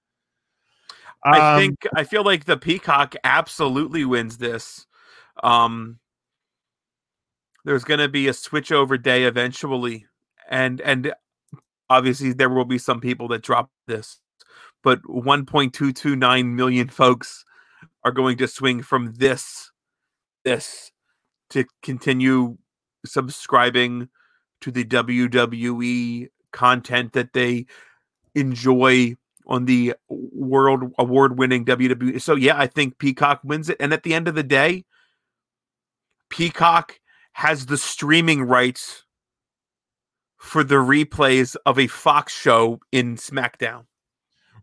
Um, I think I feel like the Peacock absolutely wins this. Um, there's going to be a switchover day eventually, and and obviously there will be some people that drop this, but one point two two nine million folks are going to swing from this this to continue subscribing to the W W E content that they enjoy on the world award-winning W W E. So yeah, I think Peacock wins it. And at the end of the day, Peacock has the streaming rights for the replays of a Fox show in SmackDown.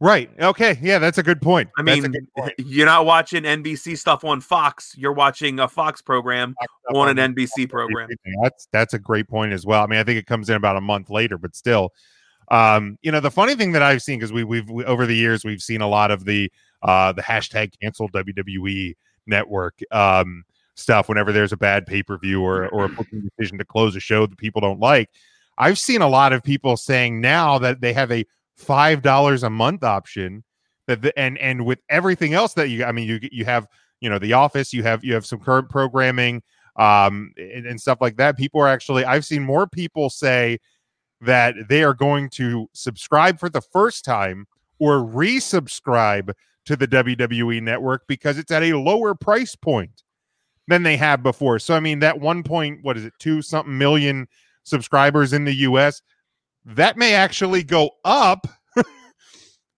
Right. Okay. Yeah, that's a good point. I mean, point. You're not watching N B C stuff on Fox. You're watching a Fox program Fox on an N B C Fox program. That's that's a great point as well. I mean, I think it comes in about a month later, but still. Um, you know, the funny thing that I've seen, because we, we've we, over the years we've seen a lot of the uh, the hashtag cancel W W E Network um, stuff. Whenever there's a bad pay per view or or a booking decision to close a show that people don't like, I've seen a lot of people saying now that they have a five dollars a month option. That the, and and with everything else that you, I mean, you you have you know The Office, you have you have some current programming um, and, and stuff like that. People are actually, I've seen more people say that they are going to subscribe for the first time or resubscribe to the W W E Network because it's at a lower price point than they have before. So, I mean, that one point, what is it, two something million subscribers in the U S, that may actually go up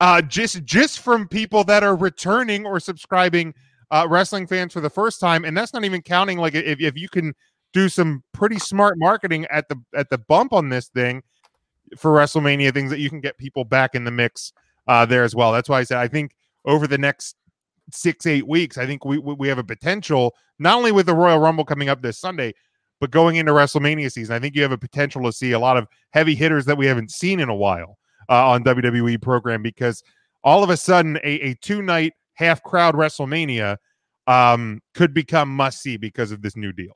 uh, just, just from people that are returning or subscribing uh, wrestling fans for the first time. And that's not even counting, like, if, if you can do some pretty smart marketing at the at the bump on this thing for WrestleMania, things that you can get people back in the mix uh, there as well. That's why I said I think over the next six, eight weeks, I think we we have a potential, not only with the Royal Rumble coming up this Sunday, but going into WrestleMania season, I think you have a potential to see a lot of heavy hitters that we haven't seen in a while uh, on W W E program, because all of a sudden a, a two-night half-crowd WrestleMania um, could become must-see because of this new deal.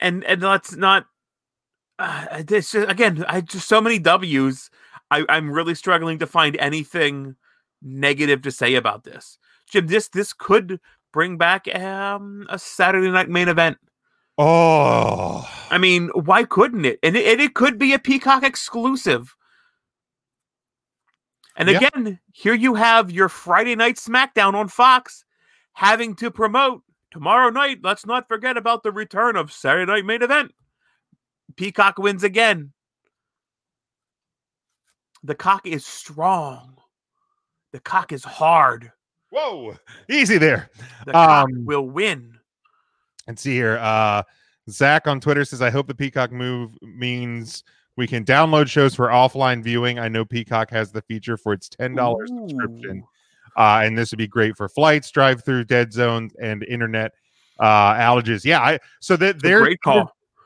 And and let's not. Uh, this just, again, I just so many W's. I, I'm really struggling to find anything negative to say about this, Jim. This this could bring back um, a Saturday night main event. Oh, I mean, why couldn't it? And it, and it could be a Peacock exclusive. And yeah. Again, here you have your Friday night SmackDown on Fox having to promote. Tomorrow night, let's not forget about the return of Saturday Night Main Event. Peacock wins again. The cock is strong. The cock is hard. Whoa, easy there. The cock um, will win. And see here, uh, Zach on Twitter says, I hope the Peacock move means we can download shows for offline viewing. I know Peacock has the feature for its ten dollars Ooh. Subscription. Uh, and this would be great for flights, drive-through, dead zones, and internet uh, outages. Yeah, I, so that there,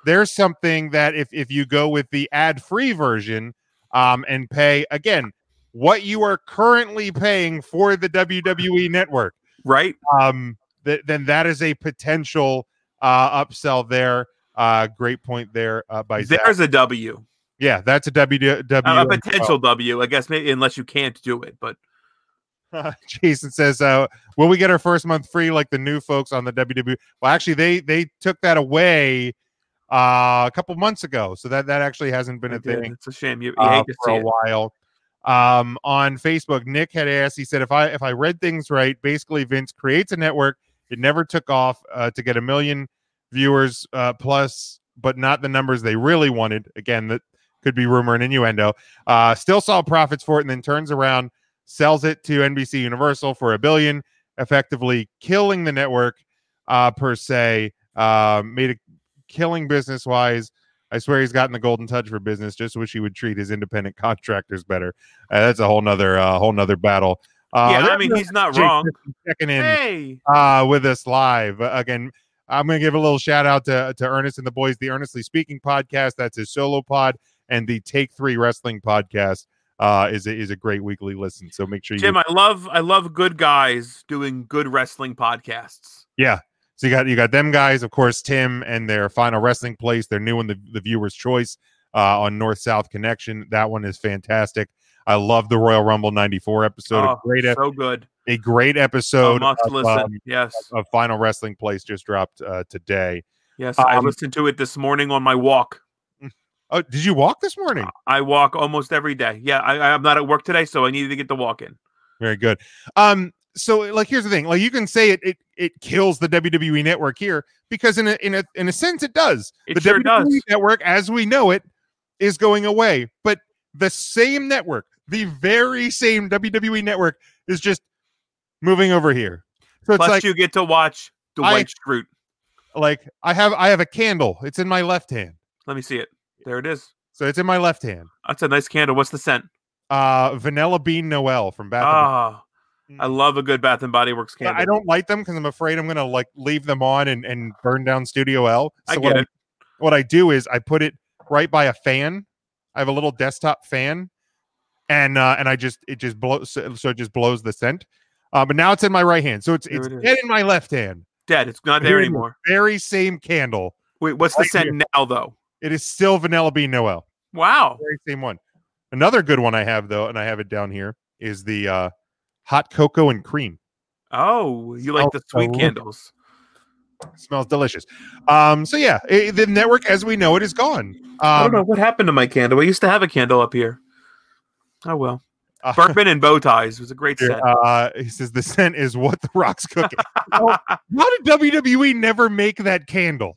there's something that if if you go with the ad-free version um, and pay, again, what you are currently paying for the W W E Network, right? Um, th- then that is a potential uh, upsell there. Uh, great point there uh, by Zach. There's a W. Yeah, that's a W. W- uh, a potential oh. W, I guess, maybe, unless you can't do it, but. Uh, Jason says, uh, will we get our first month free like the new folks on the W W E? Well, actually, they they took that away uh, a couple months ago, so that, that actually hasn't been I a did. thing. It's a shame. You, you uh, hate to for see a it. while. Um, on Facebook, Nick had asked, he said, if I if I read things right, basically Vince creates a network. It never took off uh, to get a million viewers uh, plus, but not the numbers they really wanted. Again, that could be rumor and innuendo. Uh, still saw profits for it and then turns around, sells it to N B C Universal for a billion, effectively killing the network uh, per se, uh, made a killing business-wise. I swear he's gotten the golden touch for business. Just wish he would treat his independent contractors better. Uh, that's a whole nother uh, whole nother battle. Uh, yeah, I mean, he's not Jake wrong. Checking in hey. uh, with us live. Uh, again, I'm going to give a little shout-out to, to Ernest and the boys, the Earnestly Speaking podcast. That's his solo pod. and the Take Three Wrestling podcast uh, is a, is a great weekly listen. So make sure you, Jim. I love I love good guys doing good wrestling podcasts. Yeah. So you got you got them guys, of course, Tim and their Final Wrestling Place. They're new in the, the Viewer's Choice uh, on North South Connection. That one is fantastic. I love the Royal Rumble ninety-four episode. Oh, a great ep- so good. A great episode. Must of, listen. Um, yes. Of Final Wrestling Place just dropped uh, today. Yes, um, I listened to it this morning on my walk. Oh, did you walk this morning? I walk almost every day. Yeah, I, I'm not at work today, so I needed to get the walk in. Very good. Um. So, like, here's the thing. Like, you can say it, it, it kills the W W E Network here, because in a in a in a sense it does. It the sure W W E does. Network, as we know it, is going away. But the same network, the very same W W E Network, is just moving over here. So it's Plus, like, you get to watch Dwight Schrute. Like, I have, I have a candle. It's in my left hand. Let me see it. There it is. So it's in my left hand. That's a nice candle. What's the scent? Uh, Vanilla Bean Noel from Bath. Oh. And I love a good Bath and Body Works candle. I don't light them because I'm afraid I'm going to like leave them on and, and burn down Studio L. So I get what, it. I, what I do is I put it right by a fan. I have a little desktop fan, and uh, and I just it just blows so, so it just blows the scent. Uh, but now it's in my right hand, so it's there it's it dead in my left hand. Dead. It's not there anymore. The very same candle. Wait, what's right the scent here. Now though? It is still Vanilla Bean Noel. Wow. The very same one. Another good one I have though, and I have it down here, is the. Uh, Hot cocoa and cream. Oh, you like the sweet delicious. Candles. Smells delicious. Um, so yeah, it, the network as we know it is gone. Um, I don't know what happened to my candle. I used to have a candle up here. Oh well. Uh, Berkman and bow ties was a great scent. Uh, he says the scent is what the Rock's cooking. Well, why did W W E never make that candle?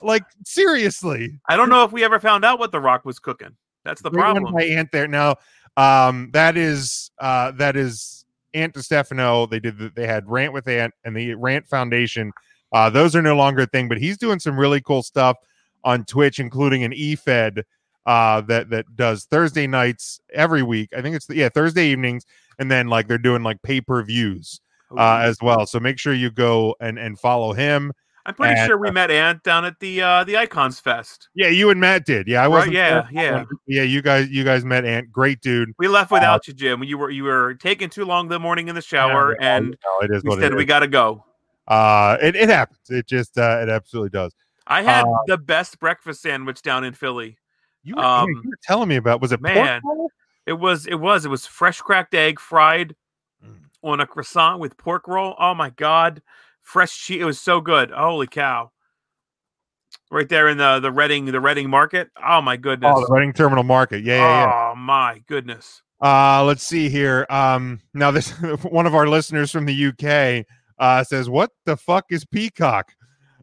Like, seriously. I don't know if we ever found out what the Rock was cooking. That's the problem. Right, my aunt there now. Um, that is, uh, that is Aunt DiStefano. They did, they had Rant with Aunt and the Rant Foundation. Uh, those are no longer a thing, but he's doing some really cool stuff on Twitch, including an E-Fed, uh, that, that does Thursday nights every week. I think it's the, yeah, Thursday evenings. And then like, they're doing like pay-per-views, uh, as well. So make sure you go and, and follow him. I'm pretty and, sure we uh, met Ant down at the uh, the Icons Fest. Yeah, you and Matt did. Yeah, I wasn't. Right, yeah, yeah, yeah. You guys, you guys met Ant. Great dude. We left without uh, you, Jim. You were you were taking too long the morning in the shower, yeah, and no, it is we said we got to go. Uh, it it happens. It just uh, it absolutely does. I had uh, the best breakfast sandwich down in Philly. You were, um, you were telling me about. Was it man? Pork it was. It was. It was fresh cracked egg fried mm. on a croissant with pork roll. Oh my God. Fresh cheese. It was so good. Holy cow. Right there in the, the Reading, the Reading market. Oh my goodness. Oh, the Reading Terminal Market. Yeah, yeah, yeah. Oh my goodness. Uh, let's see here. Um, now this, one of our listeners from the U K, uh, says, what the fuck is Peacock?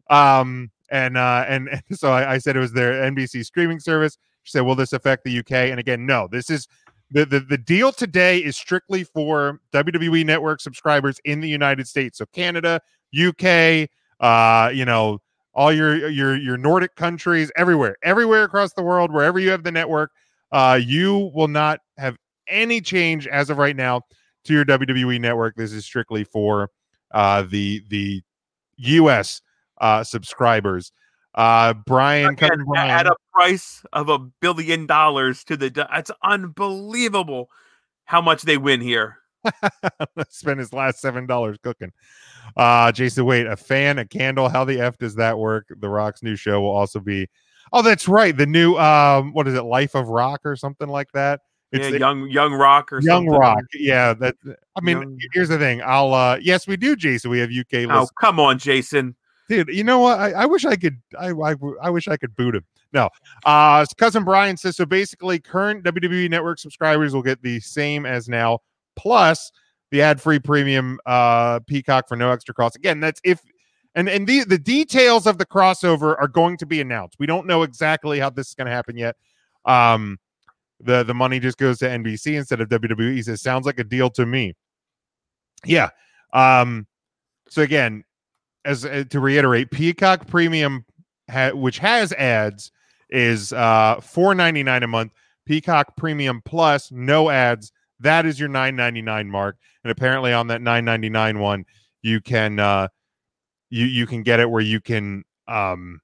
Um, and, uh, and, and so I, I said it was their N B C streaming service. She said, will this affect the U K? And again, no, this is the, the, the deal today is strictly for W W E Network subscribers in the United States. So Canada, U K, uh, you know, all your your your Nordic countries, everywhere, everywhere across the world, wherever you have the network, uh, you will not have any change as of right now to your W W E Network. This is strictly for uh, the the U S uh, subscribers. Uh, Brian, Brian, at a price of a billion dollars to the, it's unbelievable how much they win here. Spent his last seven dollars cooking. Uh, Jason Wait, a fan, a candle. How the F does that work? The Rock's new show will also be. Oh, that's right. The new um, what is it? Life of Rock or something like that. It's yeah, the, young young rock or young something. Rock. Yeah, that. I mean, young. Here's the thing. I'll. Uh, yes, we do, Jason. We have U K. Oh, listeners. Come on, Jason. Dude, you know what? I, I wish I could. I, I I wish I could boot him. No. Uh, cousin Brian says so. Basically, current W W E Network subscribers will get the same as now. Plus the ad-free premium uh, Peacock for no extra cost. Again, that's if and and the the details of the crossover are going to be announced. We don't know exactly how this is going to happen yet. Um, the the money just goes to N B C instead of W W E. He says, sounds like a deal to me. Yeah. Um, so again, as uh, to reiterate, Peacock Premium, ha- which has ads, is uh, four dollars and ninety-nine cents a month. Peacock Premium Plus, no ads. That is your nine ninety-nine mark, and apparently on that nine ninety-nine one, you can uh, you you can get it where you can um,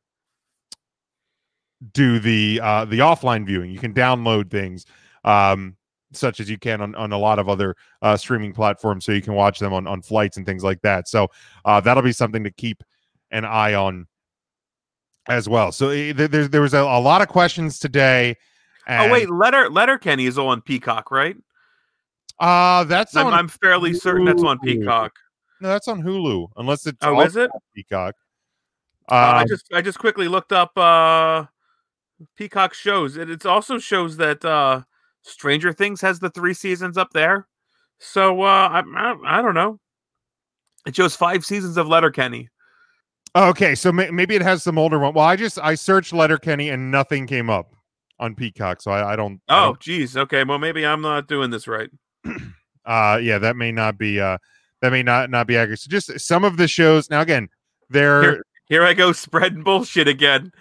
do the uh, the offline viewing. You can download things um, such as you can on, on a lot of other uh, streaming platforms, so you can watch them on, on flights and things like that. So uh, that'll be something to keep an eye on as well. So uh, there, there was a, a lot of questions today. And... Oh, wait, Letter Letterkenny is on Peacock, right? Uh, that's I'm, on I'm fairly Hulu. certain that's on Peacock. No, that's on Hulu, unless it's oh, is it? on Peacock. Um, uh, I just I just quickly looked up uh, Peacock shows. It, it also shows that uh, Stranger Things has the three seasons up there. So uh, I, I I don't know. It shows five seasons of Letterkenny. Okay, so may- maybe it has some older one. Well, I just I searched Letterkenny and nothing came up on Peacock, so I, I don't. Oh, I don't... geez. Okay, well maybe I'm not doing this right. uh, yeah, that may not be. Uh, that may not not be accurate. So just some of the shows now. Again, they're here, here I go spreading bullshit again.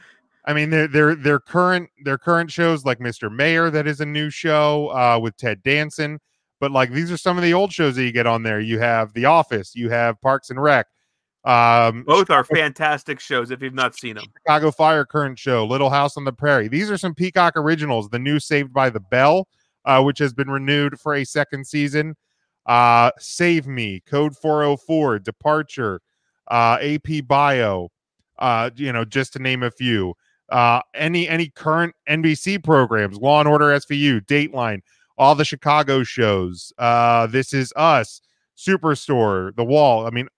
I mean, they're they're they're current their current shows like Mister Mayor, that is a new show uh, with Ted Danson. But like these are some of the old shows that you get on there. You have The Office. You have Parks and Rec. Um, both are fantastic shows if you've not seen them. Chicago Fire, current show, Little House on the Prairie. These are some Peacock originals. The new Saved by the Bell, uh, which has been renewed for a second season. Uh, Save Me, Code four oh four, Departure, uh, A P Bio, uh, you know, just to name a few. Uh, any any current N B C programs, Law and Order S V U, Dateline, all the Chicago shows. Uh, This Is Us, Superstore, The Wall. I mean,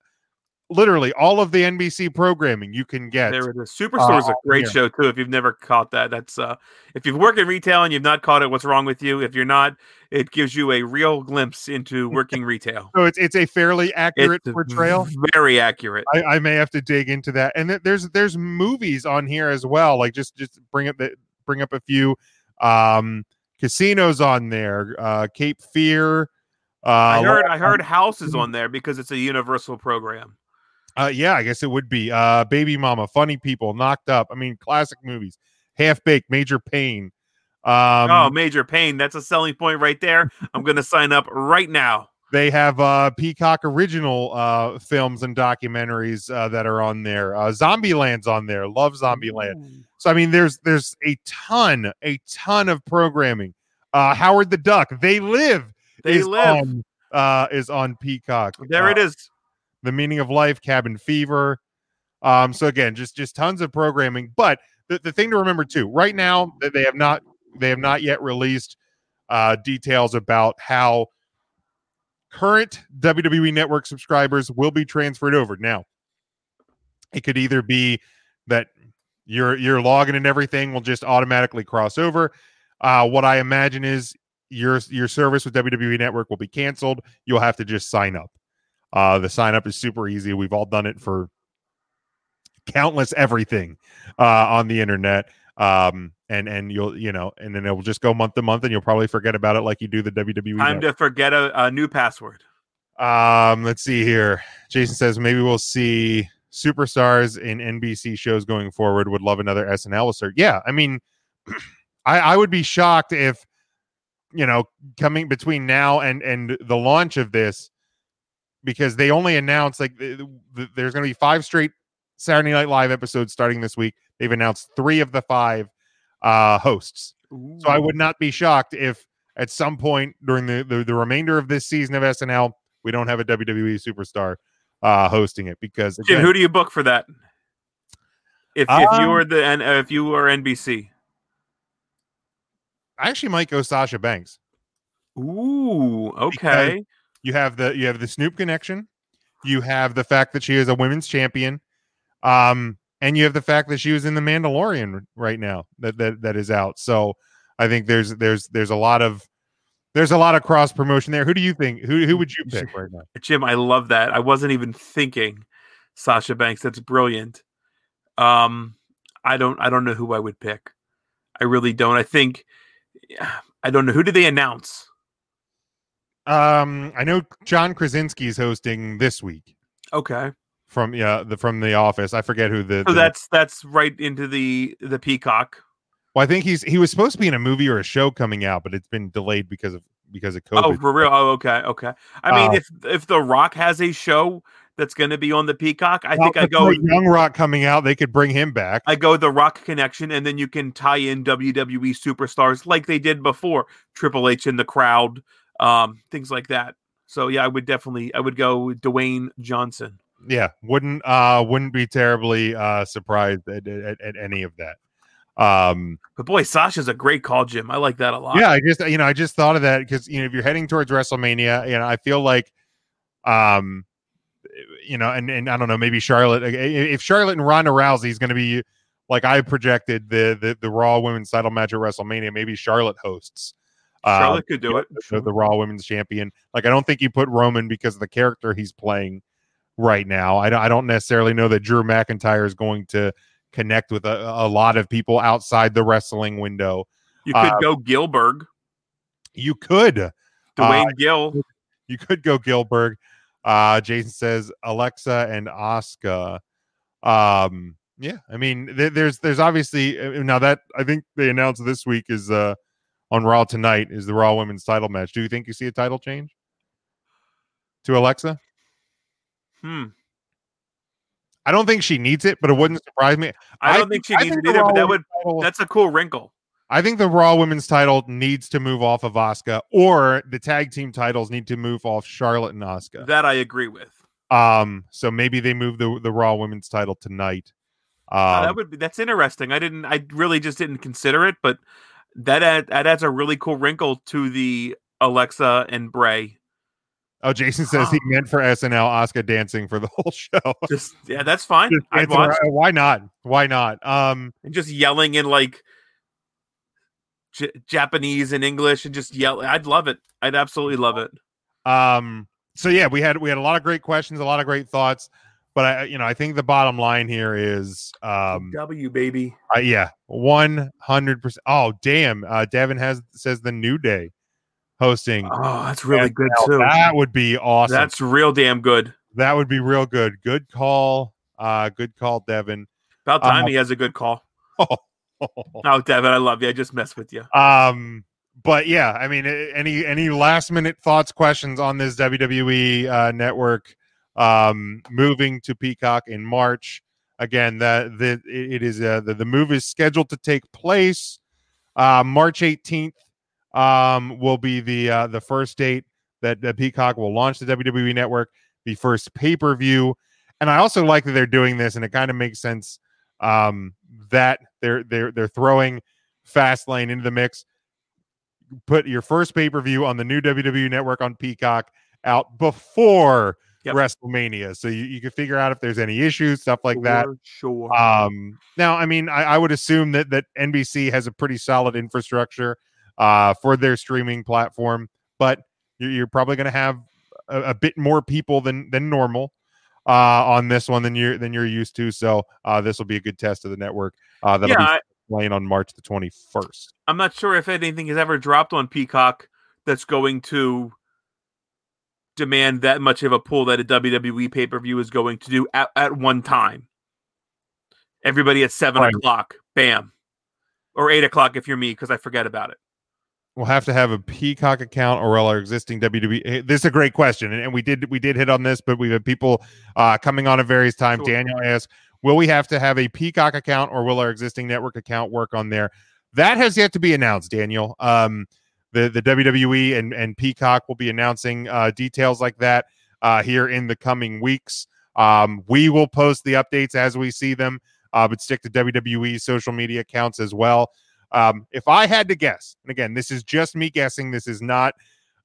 literally all of the N B C programming you can get. There it is. Superstore is uh, a great yeah. show too. If you've never caught that, that's uh, if you've worked in retail and you've not caught it, what's wrong with you? If you're not, it gives you a real glimpse into working retail. So it's it's a fairly accurate it's portrayal. Very accurate. I, I may have to dig into that. And th- there's there's movies on here as well. Like just just bring up the, bring up a few um, casinos on there. Uh, Cape Fear. Uh, I heard I heard House is on there because it's a Universal program. Uh, yeah, I guess it would be uh, Baby Mama, Funny People, Knocked Up. I mean, classic movies, Half Baked, Major Payne. Um, oh, Major Payne. That's a selling point right there. I'm going to sign up right now. They have uh, Peacock original uh, films and documentaries uh, that are on there. Uh, Zombieland's on there. Love Zombieland. Ooh. So, I mean, there's there's a ton, a ton of programming. Uh, Howard the Duck, They Live. They is Live. On, uh, is on Peacock. There uh, it is. The Meaning of Life, Cabin Fever. Um, so again, just just tons of programming. But the, the thing to remember too, right now that they have not they have not yet released uh, details about how current W W E Network subscribers will be transferred over. Now, it could either be that your your login and everything will just automatically cross over. Uh, what I imagine is your your service with W W E Network will be canceled. You'll have to just sign up. Uh, the sign up is super easy. We've all done it for countless everything uh, on the internet, um, and and you'll you know, and then it will just go month to month, and you'll probably forget about it like you do the W W E. Time to forget a, a new password. Um, let's see here. Jason says maybe we'll see superstars in N B C shows going forward. Would love another S N L assert. Yeah, I mean, I, I would be shocked if you know coming between now and and the launch of this. Because they only announced like th- th- there's going to be five straight Saturday Night Live episodes starting this week. They've announced three of the five uh, hosts. Ooh. So I would not be shocked if at some point during the, the, the remainder of this season of S N L, we don't have a W W E superstar uh, hosting it. Because again, Jim, who do you book for that? If um, if you were the uh, if you were N B C, I actually might go Sasha Banks. Ooh, okay. Because You have the you have the Snoop connection, you have the fact that she is a women's champion, um, and you have the fact that she was in The Mandalorian right now that that, that is out. So I think there's there's there's a lot of there's a lot of cross promotion there. Who do you think? Who who would you pick right now? Jim, I love that. I wasn't even thinking Sasha Banks. That's brilliant. Um, I don't I don't know who I would pick. I really don't. I think I don't know who did they announce. Um, I know John Krasinski is hosting this week. Okay. From yeah, the from The Office. I forget who the. So the, that's that's right into the the Peacock. Well, I think he's he was supposed to be in a movie or a show coming out, but it's been delayed because of because of COVID. Oh, for real? Oh, okay, okay. I uh, mean, if if The Rock has a show that's going to be on the Peacock. I well, think I go Young Rock coming out. They could bring him back. I go the Rock connection, and then you can tie in W W E superstars like they did before, Triple H in the crowd, um, things like that. So yeah, I would definitely I would go Dwayne Johnson. Yeah, wouldn't uh, wouldn't be terribly uh, surprised at, at, at any of that. Um, but boy, Sasha's a great call, Jim. I like that a lot. Yeah, I just you know I just thought of that because you know if you're heading towards WrestleMania, you know I feel like, um, you know, and, and I don't know, maybe Charlotte. If Charlotte and Ronda Rousey is going to be like I projected the, the the Raw Women's Title match at WrestleMania, maybe Charlotte hosts. Charlotte um, could do it. Know, the, the Raw Women's Champion. Like I don't think you put Roman because of the character he's playing right now. I don't, I don't necessarily know that Drew McIntyre is going to connect with a, a lot of people outside the wrestling window. You could uh, go Gilbert. You could. Dwayne uh, Gill. You could go Gilbert. Uh, Jason says Alexa and Asuka. Um, yeah, I mean, th- there's there's obviously now that I think they announced this week is uh, on Raw tonight is the Raw Women's Title match. Do you think you see a title change to Alexa? Hmm. I don't think she needs it, but it wouldn't surprise me. I don't I, think she I needs think it either, but that would title, that's a cool wrinkle. I think the Raw Women's Title needs to move off of Asuka, or the tag team titles need to move off Charlotte and Asuka. That I agree with. Um, so maybe they move the, the Raw Women's Title tonight. Um, uh, that would be, that's interesting. I didn't. I really just didn't consider it, but that add, that adds a really cool wrinkle to the Alexa and Bray. Oh, Jason says he meant for S N L Asuka dancing for the whole show. Just, yeah, that's fine. I'd watch. Why not? Why not? Um, and just yelling in like J- Japanese and English, and just yell. I'd love it. I'd absolutely love it. Um. So yeah, we had we had a lot of great questions, a lot of great thoughts, but I, you know, I think the bottom line here is um, W baby. Uh, yeah, one hundred percent. Oh, damn. Uh, Davin has says the New Day hosting. Oh, that's really good too. That would be awesome. That's real damn good. That would be real good. Good call. Uh, good call, Devin. About time um, he has a good call. Oh, oh, Devin, I love you. I just messed with you. Um, but yeah, I mean, any any last minute thoughts, questions on this W W E uh, network um, moving to Peacock in March? Again, that the it is uh, the, the move is scheduled to take place uh, March eighteenth. Um, will be the uh, the first date that, that Peacock will launch the W W E Network, the first pay-per-view. And I also like that they're doing this, and it kind of makes sense um, that they're they're they're throwing Fastlane into the mix. Put your first pay-per-view on the new W W E Network on Peacock out before yep. WrestleMania, so you, you can figure out if there's any issues, stuff like sure, that. Sure. Um, now, I mean, I, I would assume that that N B C has a pretty solid infrastructure uh for their streaming platform, but you're, you're probably going to have a, a bit more people than than normal uh on this one than you're than you're used to, so uh this will be a good test of the network uh that'll yeah, be playing on March the twenty-first. I'm not sure if anything has ever dropped on Peacock that's going to demand that much of a pull that a W W E pay-per-view is going to do at, at one time. Everybody at seven right. o'clock bam, or eight o'clock if you're me, because I forget about it. We'll have to have a Peacock account or our existing W W E. This is a great question, and, and we did we did hit on this, but we've had people uh, coming on at various times. Sure. Daniel asked, will we have to have a Peacock account or will our existing network account work on there? That has yet to be announced, Daniel. Um, the, the W W E and, and Peacock will be announcing uh, details like that uh, here in the coming weeks. Um, we will post the updates as we see them, uh, but stick to W W E's social media accounts as well. Um, if I had to guess, and again, this is just me guessing, this is not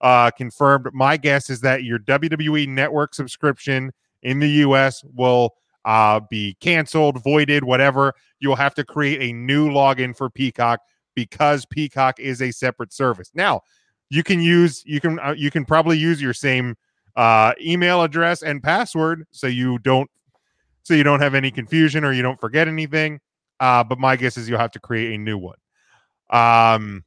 uh, confirmed. My guess is that your W W E Network subscription in the U S will uh, be canceled, voided, whatever. You'll have to create a new login for Peacock because Peacock is a separate service. Now, you can use, you can, uh, you can probably use your same uh, email address and password, so you don't, so you don't have any confusion or you don't forget anything. Uh, but my guess is you'll have to create a new one. Um,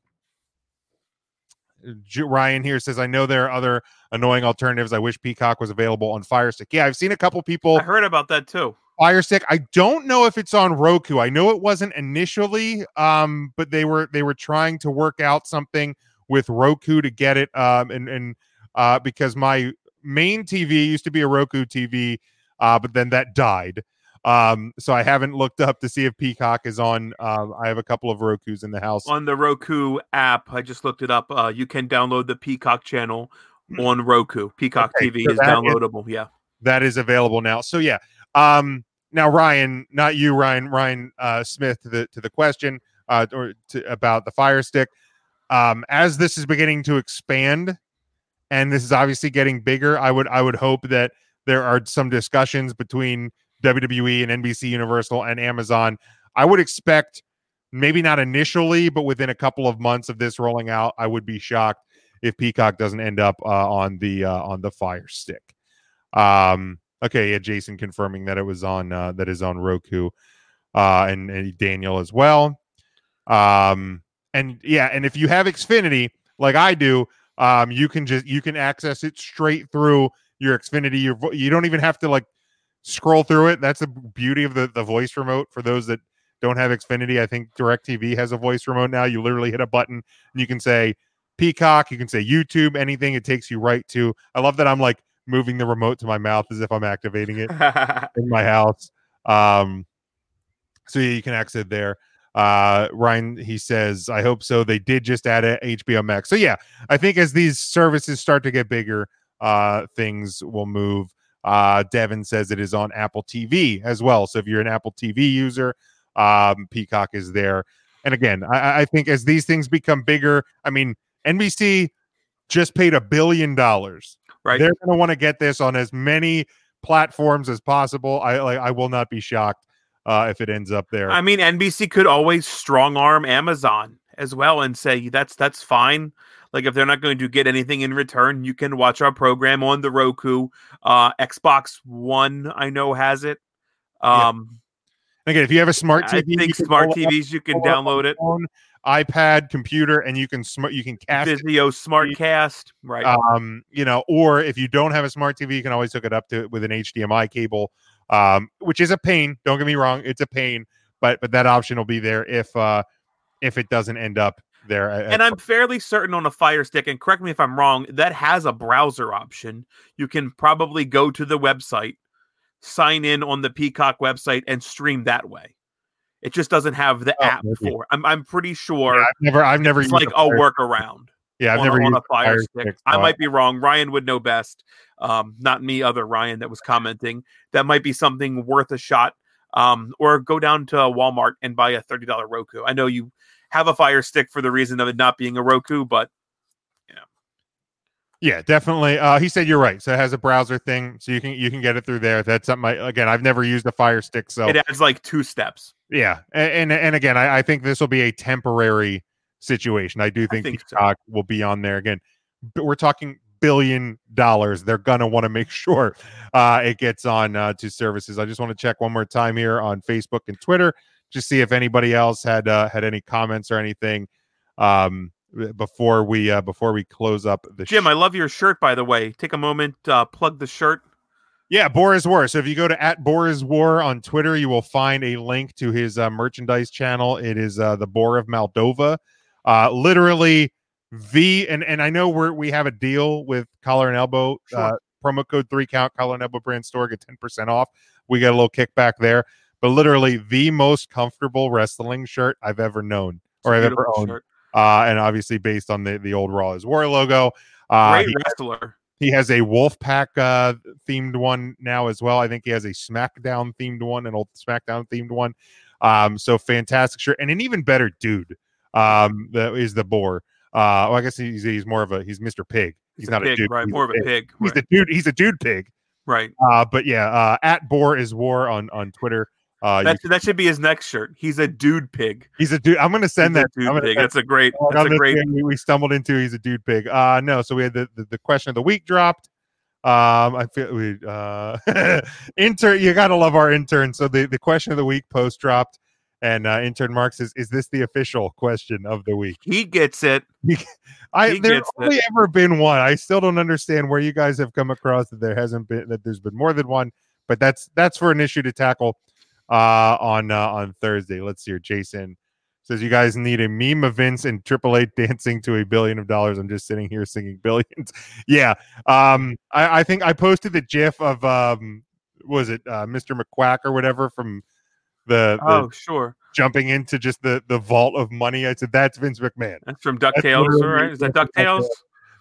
Ryan here says, I know there are other annoying alternatives. I wish Peacock was available on Fire Stick. Yeah, I've seen a couple people. I heard about that too. Fire Stick. I don't know if it's on Roku. I know it wasn't initially, um, but they were they were trying to work out something with Roku to get it. Um, and and uh, because my main T V used to be a Roku T V uh, but then that died. Um, so I haven't looked up to see if Peacock is on. Uh, I have a couple of Rokus in the house. On the Roku app, I just looked it up. Uh, you can download the Peacock channel on Roku. Peacock okay, T V so is downloadable. Is, yeah, that is available now. So yeah. Um, now Ryan, not you, Ryan. Ryan uh, Smith to the to the question uh, or to, about the Fire Stick. Um, as this is beginning to expand, and this is obviously getting bigger, I would I would hope that there are some discussions between W W E and N B C Universal and Amazon. I would expect, maybe not initially, but within a couple of months of this rolling out, I would be shocked if Peacock doesn't end up uh, on the uh, on the Fire Stick. Um, okay, yeah, Jason confirming that it was on uh, that is on Roku, uh, and, and Daniel as well. Um, and yeah, and if you have Xfinity like I do, um, you can just you can access it straight through your Xfinity. Your vo- you don't even have to like. Scroll through it. That's the beauty of the, the voice remote. For those that don't have Xfinity, I think DirecTV has a voice remote now. You literally hit a button and you can say Peacock, you can say YouTube, anything. It takes you right to. I love that I'm like moving the remote to my mouth as if I'm activating it in my house. Um, so yeah, you can access it there. Uh, Ryan, he says, I hope so. They did just add a H B O Max. So yeah, I think as these services start to get bigger, uh, things will move. Uh, Devin says it is on Apple T V as well. So if you're an Apple T V user, um, Peacock is there. And again, I, I think as these things become bigger, I mean, N B C just paid a billion dollars. Right. They're going to want to get this on as many platforms as possible. I like, I will not be shocked uh, if it ends up there. I mean, N B C could always strong arm Amazon as well and say, that's, that's fine. Like, if they're not going to get anything in return, you can watch our program on the Roku. Uh, Xbox One, I know, has it. Um, yeah. Again, if you have a smart T V, I think smart T Vs, you can download it. Phone, iPad, computer, and you can smart you can cast Vizio SmartCast, right? Um, you know, or if you don't have a smart T V, you can always hook it up to with an H D M I cable, um, which is a pain. Don't get me wrong, it's a pain, but but that option will be there if uh, if it doesn't end up there. And I'm fairly certain on a Fire Stick, and correct me if I'm wrong, that has a browser option. You can probably go to the website, sign in on the Peacock website, and stream that way. It just doesn't have the oh, app maybe. for. I'm I'm pretty sure. Yeah, I've never, I've never. It's used like a, a workaround. Yeah, I've on, never on used a Fire, Fire Stick. Stick. I might be wrong. Ryan would know best. Um, not me. Other Ryan that was commenting. That might be something worth a shot. Um, or go down to Walmart and buy a thirty dollars Roku. I know you have a Fire Stick for the reason of it not being a Roku, but yeah. Yeah, definitely. Uh, he said you're right. So it has a browser thing, so you can you can get it through there. That's something I, again, I've never used a Fire Stick, so it adds like two steps. Yeah. And and, and again, I, I think this will be a temporary situation. I do think, I think Peacock so. will be on there again. But we're talking billion dollars. They're gonna want to make sure uh it gets on uh to services. I just want to check one more time here on Facebook and Twitter, just see if anybody else had uh, had any comments or anything um before we uh before we close up the Jim show. I love your shirt, by the way. Take a moment, uh plug the shirt. Yeah, Boar is War. So if you go to at Boar is War on Twitter, you will find a link to his uh, merchandise channel. It is uh the Boar of Moldova, uh literally V and and I know we we have a deal with Collar and Elbow, sure. uh, promo code three count, Collar and Elbow brand store, get ten percent off. We got a little kickback there, but literally the most comfortable wrestling shirt I've ever known or I've ever owned. Uh, and obviously based on the, the old Raw is War logo. Uh, Great he wrestler. Has, he has a Wolfpack uh, themed one now as well. I think he has a SmackDown themed one, an old SmackDown themed one. Um, so fantastic shirt and an even better dude um, that is the Boar. Uh, well, I guess he's he's more of a he's Mister Pig. He's, he's not a, pig, a dude. Right, he's more a of a pig. pig. He's right. a dude. He's a dude pig. Right. Uh, but yeah, uh, at Boar is War on on Twitter. Uh, that that should be his next shirt. He's a dude pig. He's a dude. I'm gonna send he's that. Dude pig. Send, that's a great. Uh, that's a great. We stumbled into. He's a dude pig. Uh, no. So we had the the, the question of the week dropped. Um, I feel we uh intern. You gotta love our intern. So the the question of the week post dropped. And uh, intern Mark says, "Is this the official question of the week?" He gets it. I there's only it. ever been one. I still don't understand where you guys have come across that there hasn't been that there's been more than one. But that's that's for an issue to tackle uh, on uh, on Thursday. Let's see here. Jason says, "You guys need a meme of Vince and Triple H dancing to a billion of dollars." I'm just sitting here singing billions. yeah, um, I, I think I posted the GIF of um, was it uh, Mister McQuack or whatever from the, the oh sure jumping into just the the vault of money. I said that's Vince McMahon. That's from DuckTales, that's right? Is that DuckTales?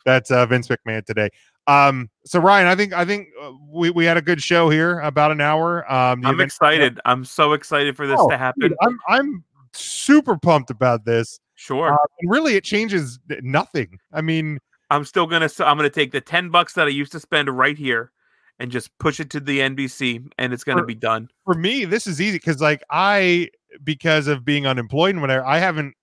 That's uh, Vince McMahon today. Um, so Ryan, I think I think we, we had a good show here, about an hour. Um, I'm excited. Been- I'm so excited for this oh, to happen. Dude, I'm I'm super pumped about this. Sure. Uh, and really, it changes nothing. I mean, I'm still gonna I'm gonna take the ten bucks that I used to spend right here and just push it to the N B C, and it's gonna for, be done. For me, this is easy because like I because of being unemployed and whatever, I haven't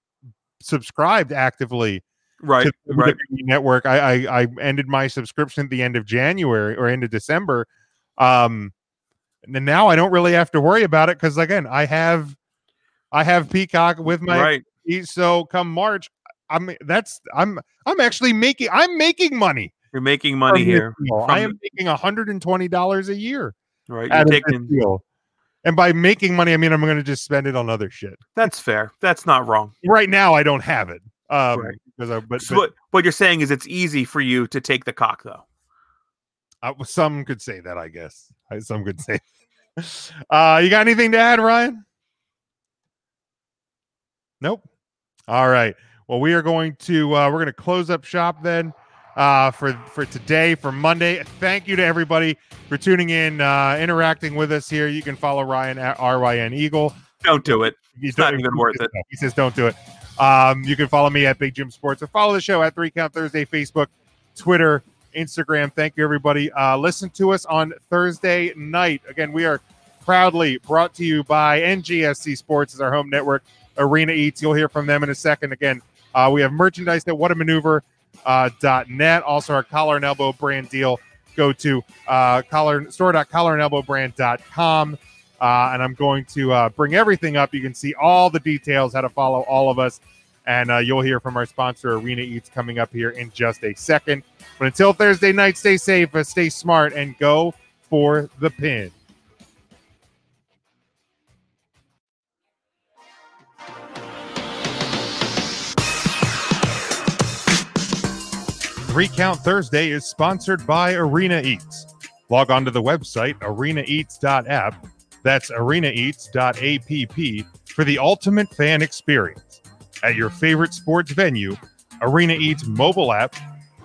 subscribed actively. Right, to the right. W W E Network. I, I I ended my subscription at the end of January or end of December, um, and now I don't really have to worry about it because again, I have I have Peacock with my right. So come March, I'm that's I'm I'm actually making I'm making money. You're making money here. I am making one hundred twenty dollars a year. Right, you're taking deal. And by making money, I mean I'm going to just spend it on other shit. That's fair. That's not wrong. Right now, I don't have it. Um, right. because I, but, so but what, what you're saying is it's easy for you to take the cock, though. Uh, some could say that, I guess. I, some could say. Uh, you got anything to add, Ryan? Nope. All right. Well, we are going to uh, we're going to close up shop then uh, for for today, for Monday. Thank you to everybody for tuning in, uh, interacting with us here. You can follow Ryan at R Y N Eagle. Don't do it. He's not even worth it. He says don't do it. Um, you can follow me at Big Jim Sports or follow the show at Three Count Thursday, Facebook, Twitter, Instagram. Thank you, everybody. Uh, listen to us on Thursday night. Again, we are proudly brought to you by N G S C Sports is our home network, Arena Eats. You'll hear from them in a second. Again, uh, we have merchandise at what a maneuver dot net. Also, our collar and elbow brand deal. Go to uh, collar, store dot collar and elbow brand dot com. Uh, and I'm going to uh, bring everything up. You can see all the details, how to follow all of us. And uh, you'll hear from our sponsor, Arena Eats, coming up here in just a second. But until Thursday night, stay safe, uh, stay smart, and go for the pin. Three Count Thursday is sponsored by Arena Eats. Log on to the website, arena eats dot app. That's arena eats dot app for the ultimate fan experience. At your favorite sports venue, Arena Eats mobile app,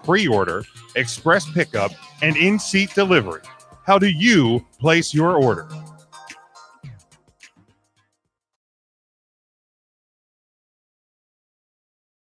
pre-order, express pickup, and in-seat delivery. How do you place your order?